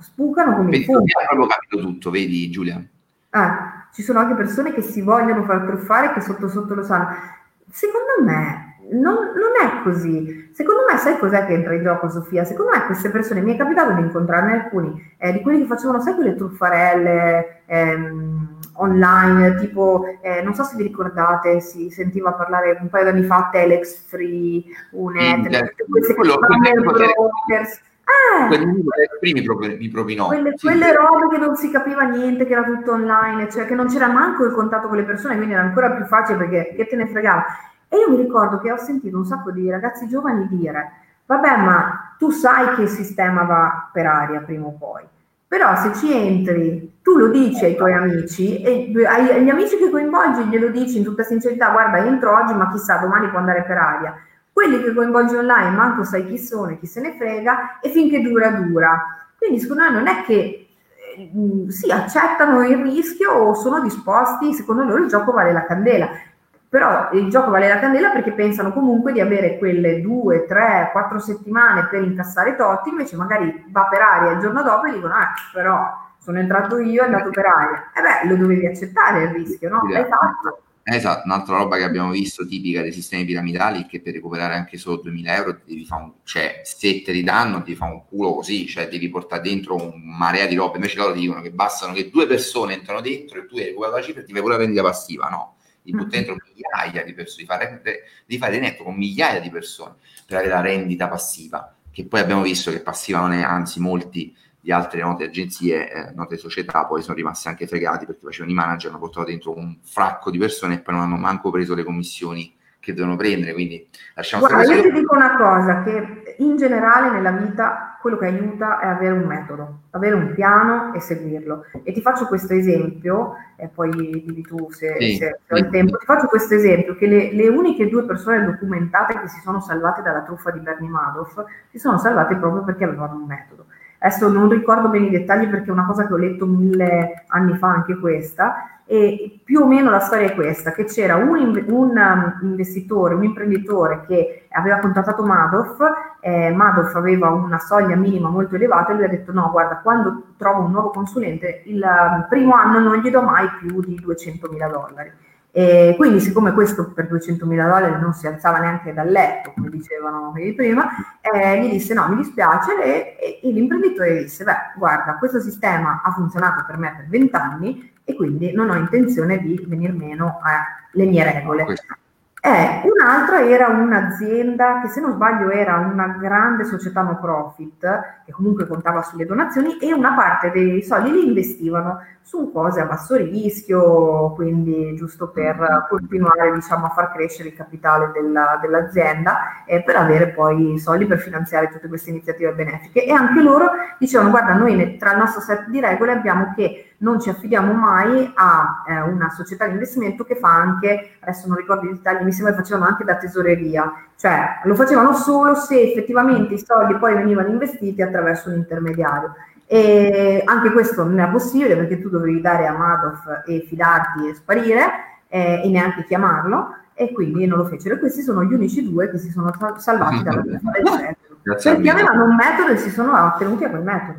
spucano come il fumo. Abbiamo capito tutto, vedi Giulia? Ci sono anche persone che si vogliono far truffare, che sotto sotto lo sanno. Secondo me non è così. Secondo me sai cos'è che entra in gioco, Sofia? Secondo me queste persone, mi è capitato di incontrarne alcuni di quelli che facevano, sai, quelle truffarelle online, tipo non so se vi ricordate, si sentiva parlare un paio d'anni fa Telex Free, quelle robe che non si capiva niente, che era tutto online, cioè che non c'era manco il contatto con le persone, quindi era ancora più facile, perché che te ne fregava. E io mi ricordo che ho sentito un sacco di ragazzi giovani dire, vabbè, ma tu sai che il sistema va per aria prima o poi, però se ci entri, tu lo dici ai tuoi amici, e agli amici che coinvolgi glielo dici in tutta sincerità, guarda, entro oggi, ma chissà, domani può andare per aria. Quelli che coinvolgi online manco sai chi sono e chi se ne frega, e finché dura. Quindi secondo me non è che si accettano il rischio o sono disposti, secondo loro il gioco vale la candela. Però il gioco vale la candela perché pensano comunque di avere quelle 2, 3, 4 settimane per incassare totti, invece magari va per aria il giorno dopo e dicono, però sono entrato io, è andato per aria. Lo dovevi accettare il rischio, no? L'hai fatto. Esatto, un'altra roba che abbiamo visto tipica dei sistemi piramidali è che per recuperare anche solo €2.000 devi fare se te li danno ti fa un culo così, cioè devi portare dentro un marea di robe, invece loro ti dicono che bastano che 2 persone entrano dentro e tu hai recuperato la cifra e ti fai pure la vendita passiva, no? Di buttare dentro migliaia di persone, di fare netto con migliaia di persone per avere la rendita passiva, che poi abbiamo visto che passiva non è, anzi molti di altre note agenzie, note società, poi sono rimasti anche fregati perché facevano i manager, hanno portato dentro un fracco di persone e poi non hanno manco preso le commissioni che devono prendere, quindi lasciamo stare. Guarda, io ti dico una cosa, che in generale nella vita quello che aiuta è avere un metodo, avere un piano e seguirlo. E ti faccio questo esempio, e poi dimmi tu se, sì, se ho il tempo, ti faccio questo esempio, che le uniche due persone documentate che si sono salvate dalla truffa di Bernie Madoff, si sono salvate proprio perché avevano un metodo. Adesso non ricordo bene i dettagli perché è una cosa che ho letto 1000 anni fa anche questa, e più o meno la storia è questa, che c'era un investitore, un imprenditore che aveva contattato Madoff, Madoff aveva una soglia minima molto elevata e lui ha detto no, guarda, quando trovo un nuovo consulente il primo anno non gli do mai più di $200,000. E quindi siccome questo per $200,000 non si alzava neanche dal letto, come dicevano prima, gli disse no, mi dispiace, e l'imprenditore disse beh, guarda, questo sistema ha funzionato per me per 20 anni e quindi non ho intenzione di venir meno alle mie regole. Un'altra era un'azienda che, se non sbaglio, era una grande società no profit che comunque contava sulle donazioni e una parte dei soldi li investivano su cose a basso rischio, quindi giusto per continuare, diciamo, a far crescere il capitale dell'azienda e per avere poi soldi per finanziare tutte queste iniziative benefiche. E anche loro dicevano guarda, noi tra il nostro set di regole abbiamo che non ci affidiamo mai a una società di investimento che fa anche, adesso non ricordo i dettagli, mi sembra facevano anche da tesoreria, cioè lo facevano solo se effettivamente i soldi poi venivano investiti attraverso un intermediario. E anche questo non era possibile perché tu dovevi dare a Madoff e fidarti e sparire e neanche chiamarlo, e quindi non lo fecero. E questi sono gli unici due che si sono salvati dalla truffa, perché avevano un metodo e si sono attenuti a quel metodo.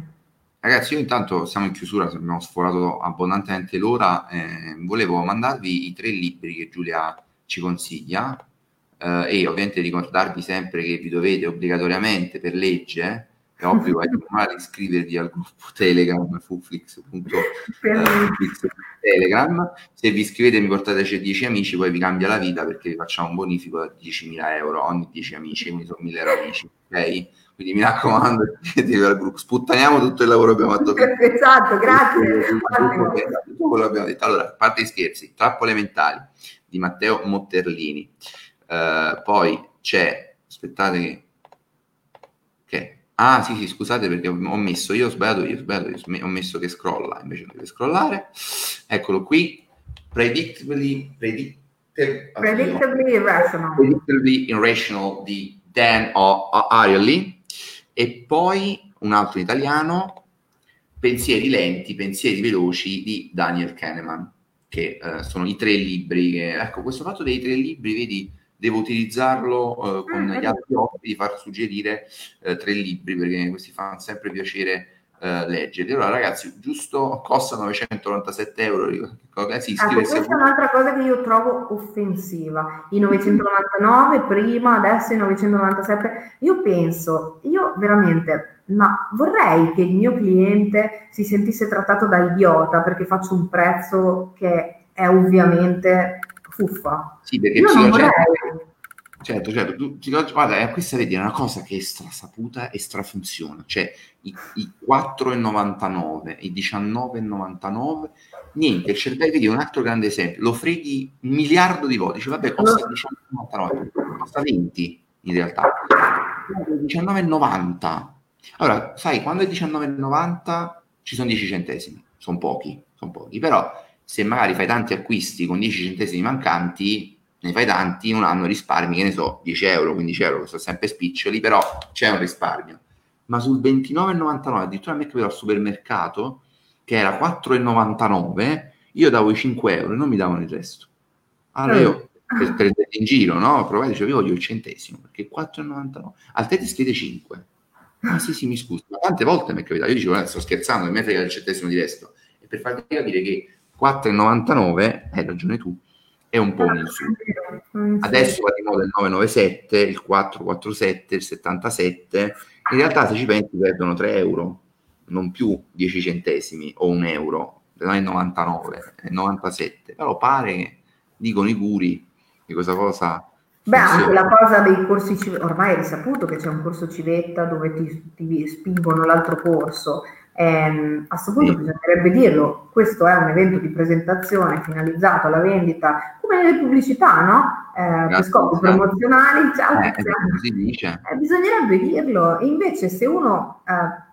Ragazzi, io intanto siamo in chiusura, abbiamo sforato abbondantemente l'ora, volevo mandarvi i 3 libri che Giulia ci consiglia e ovviamente ricordarvi sempre che vi dovete obbligatoriamente, per legge, è obbligo iscrivervi al gruppo Telegram, Fullflix, se vi iscrivete mi portate 10 amici, poi vi cambia la vita perché vi facciamo un bonifico da €10.000 ogni 10 amici, quindi sono €1.000 amici, ok? Quindi mi raccomando, sputtaniamo tutto il lavoro che abbiamo fatto. Esatto, grazie. Tutto quello che abbiamo detto. Allora, a parte gli scherzi, Trappole mentali di Matteo Motterlini. Poi c'è, aspettate che... Ah, sì, scusate perché ho messo, io ho messo che scrolla, invece deve scrollare. Eccolo qui, Predictably Irrational di Dan Ariely. E poi un altro in italiano, Pensieri lenti, pensieri veloci di Daniel Kahneman, che sono i 3 libri. Che, ecco, questo fatto dei 3 libri, vedi, devo utilizzarlo con gli altri ospiti, di far suggerire 3 libri, perché questi fanno sempre piacere leggerli. Allora ragazzi, giusto, costa €997. Questa è un'altra cosa che io trovo offensiva, i 999 prima, adesso i 997. Io veramente, ma vorrei che il mio cliente si sentisse trattato da idiota perché faccio un prezzo che è ovviamente fuffa. Sì, perché io non vorrei. Certo, guarda, questa vedi, è una cosa che è strasaputa e strafunziona, cioè i $4,99, i $19,99, niente, il cervello, vedi, un altro grande esempio, lo freghi 1 miliardo di volte, dice vabbè costa $19,99, costa 20 in realtà, $19,90, allora sai, quando è $19,90 ci sono 10 centesimi, sono pochi, però se magari fai tanti acquisti con 10 centesimi mancanti, ne fai tanti, in un anno risparmi, che ne so, €10, €15, che sono sempre spiccioli, però c'è un risparmio. Ma sul $29,99, addirittura a me capitò al supermercato, che era $4,99, io davo i €5 e non mi davano il resto. Allora io, per in giro, no? Provai, dicevo, io voglio il centesimo, perché $4,99. Al te ti scrive 5. Ah sì, mi scusi. Ma tante volte mi è capitato, io dicevo, sto scherzando, mi frega il centesimo di resto. E per farti capire che $4,99, hai ragione tu, è un po' un insulto. Adesso va di moda il 997, il 447, il 77. In realtà, se ci pensi, perdono €3, non più 10 centesimi o €1, non è 99, è 97. Però pare che dicono i guri di questa cosa. Beh, anche la cosa dei corsi civetta, ormai è risaputo che c'è un corso civetta dove ti spingono l'altro corso. A questo punto bisognerebbe dirlo, questo è un evento di presentazione finalizzato alla vendita, come nelle pubblicità, no? per scopi promozionali, così dice. Bisognerebbe dirlo. E invece se uno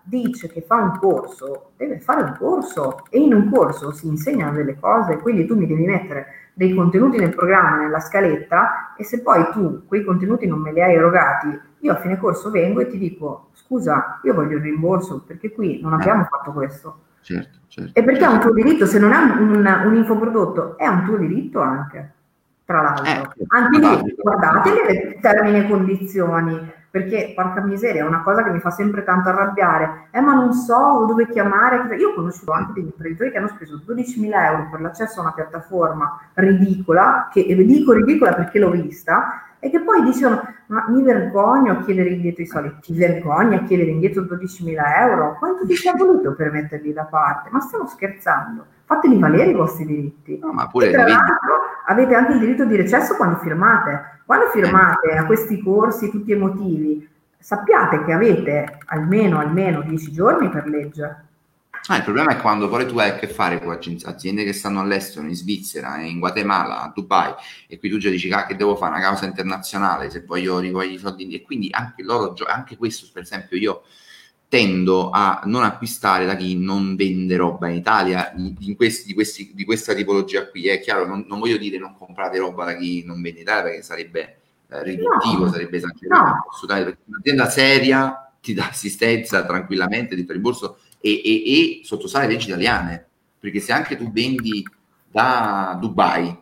dice che fa un corso, deve fare un corso, e in un corso si insegnano delle cose, quindi tu mi devi mettere dei contenuti nel programma, nella scaletta, e se poi tu quei contenuti non me li hai erogati, io a fine corso vengo e ti dico: scusa, io voglio il rimborso, perché qui non abbiamo fatto questo. Certo. E perché è un tuo diritto, se non è un infoprodotto, è un tuo diritto anche, tra l'altro. Anche lì, guardate le termini e condizioni, perché, porca miseria, è una cosa che mi fa sempre tanto arrabbiare. Ma non so dove chiamare. Io ho conosciuto anche degli imprenditori che hanno speso 12.000 euro per l'accesso a una piattaforma ridicola, che dico ridicola perché l'ho vista, e che poi dicevano: ma mi vergogno a chiedere indietro i soldi. Ti vergogni a chiedere indietro 12.000 euro? Quanto ti sia voluto per metterli da parte? Ma stiamo scherzando. Fateli valere i vostri diritti. No, ma pure, e tra l'altro avete anche il diritto di recesso quando firmate. Quando firmate a questi corsi tutti emotivi, sappiate che avete almeno 10 giorni per legge. Il problema è quando poi tu hai a che fare con aziende che stanno all'estero, in Svizzera, in Guatemala, a Dubai, e qui tu già dici: che devo fare una causa internazionale se voglio ricogliere i soldi? E quindi anche loro, anche questo, per esempio, io tendo a non acquistare da chi non vende roba in Italia di questa tipologia qui. È chiaro, non voglio dire non comprate roba da chi non vende in Italia, perché sarebbe riduttivo, sarebbe esagerato. Assolutamente, perché un'azienda seria ti dà assistenza tranquillamente, ti fa rimborso e sottosale leggi italiane, perché se anche tu vendi da Dubai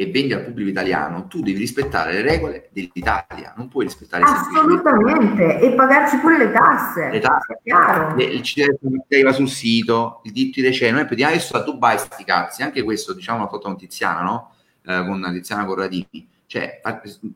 e vendi al pubblico italiano, tu devi rispettare le regole dell'Italia, non puoi rispettare assolutamente, e pagarci pure le tasse. Le tasse, chiaro. Il CDF arriva sul sito, il diritto di receno, e poi adesso a Dubai sti cazzi. Anche questo, diciamo, una foto con Tiziana, no? Con Tiziana Corradini. Cioè,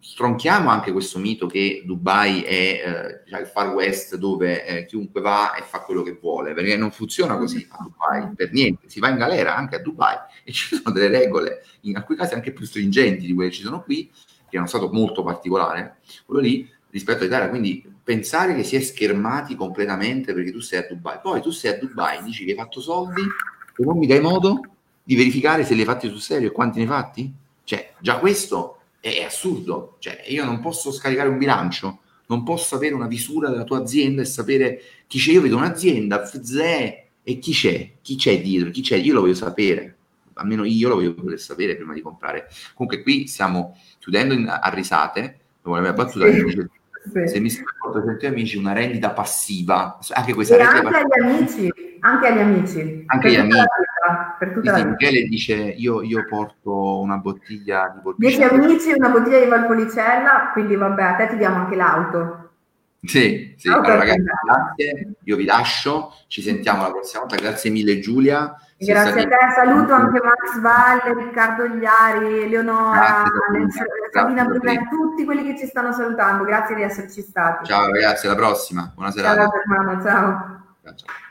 stronchiamo anche questo mito che Dubai è il Far West, dove chiunque va e fa quello che vuole, perché non funziona così a Dubai, per niente. Si va in galera anche a Dubai, e ci sono delle regole, in alcuni casi anche più stringenti di quelle che ci sono qui, che è uno stato molto particolare, quello lì, rispetto all'Italia. Quindi pensare che si è schermati completamente perché tu sei a Dubai. Poi tu sei a Dubai, dici che hai fatto soldi, e non mi dai modo di verificare se li hai fatti sul serio e quanti ne hai fatti? Cioè, già questo è assurdo. Cioè, io non posso scaricare un bilancio, non posso avere una visura della tua azienda e sapere chi c'è. Io vedo un'azienda e chi c'è dietro, chi c'è. Io lo voglio sapere, almeno io lo voglio poter sapere prima di comprare. Comunque qui stiamo chiudendo a risate, dopo la mia battuta, se mi scordo con i tuoi amici, una rendita passiva, anche questa rendita anche agli amici. Per tutta la Michele dice: io porto una bottiglia di Valpolicella. 10 amici, una bottiglia di Valpolicella, quindi vabbè, a te ti diamo anche l'auto. Sì. L'auto, allora, ragazzi, grazie, io vi lascio, ci sentiamo la prossima volta. Grazie mille, Giulia. Grazie a te, saluto anche Max Valle, Riccardo Gliari, Leonora, Sabina Brunella, tutti quelli che ci stanno salutando. Grazie di esserci stati. Ciao ragazzi, alla prossima, buona serata. Ciao, ciao.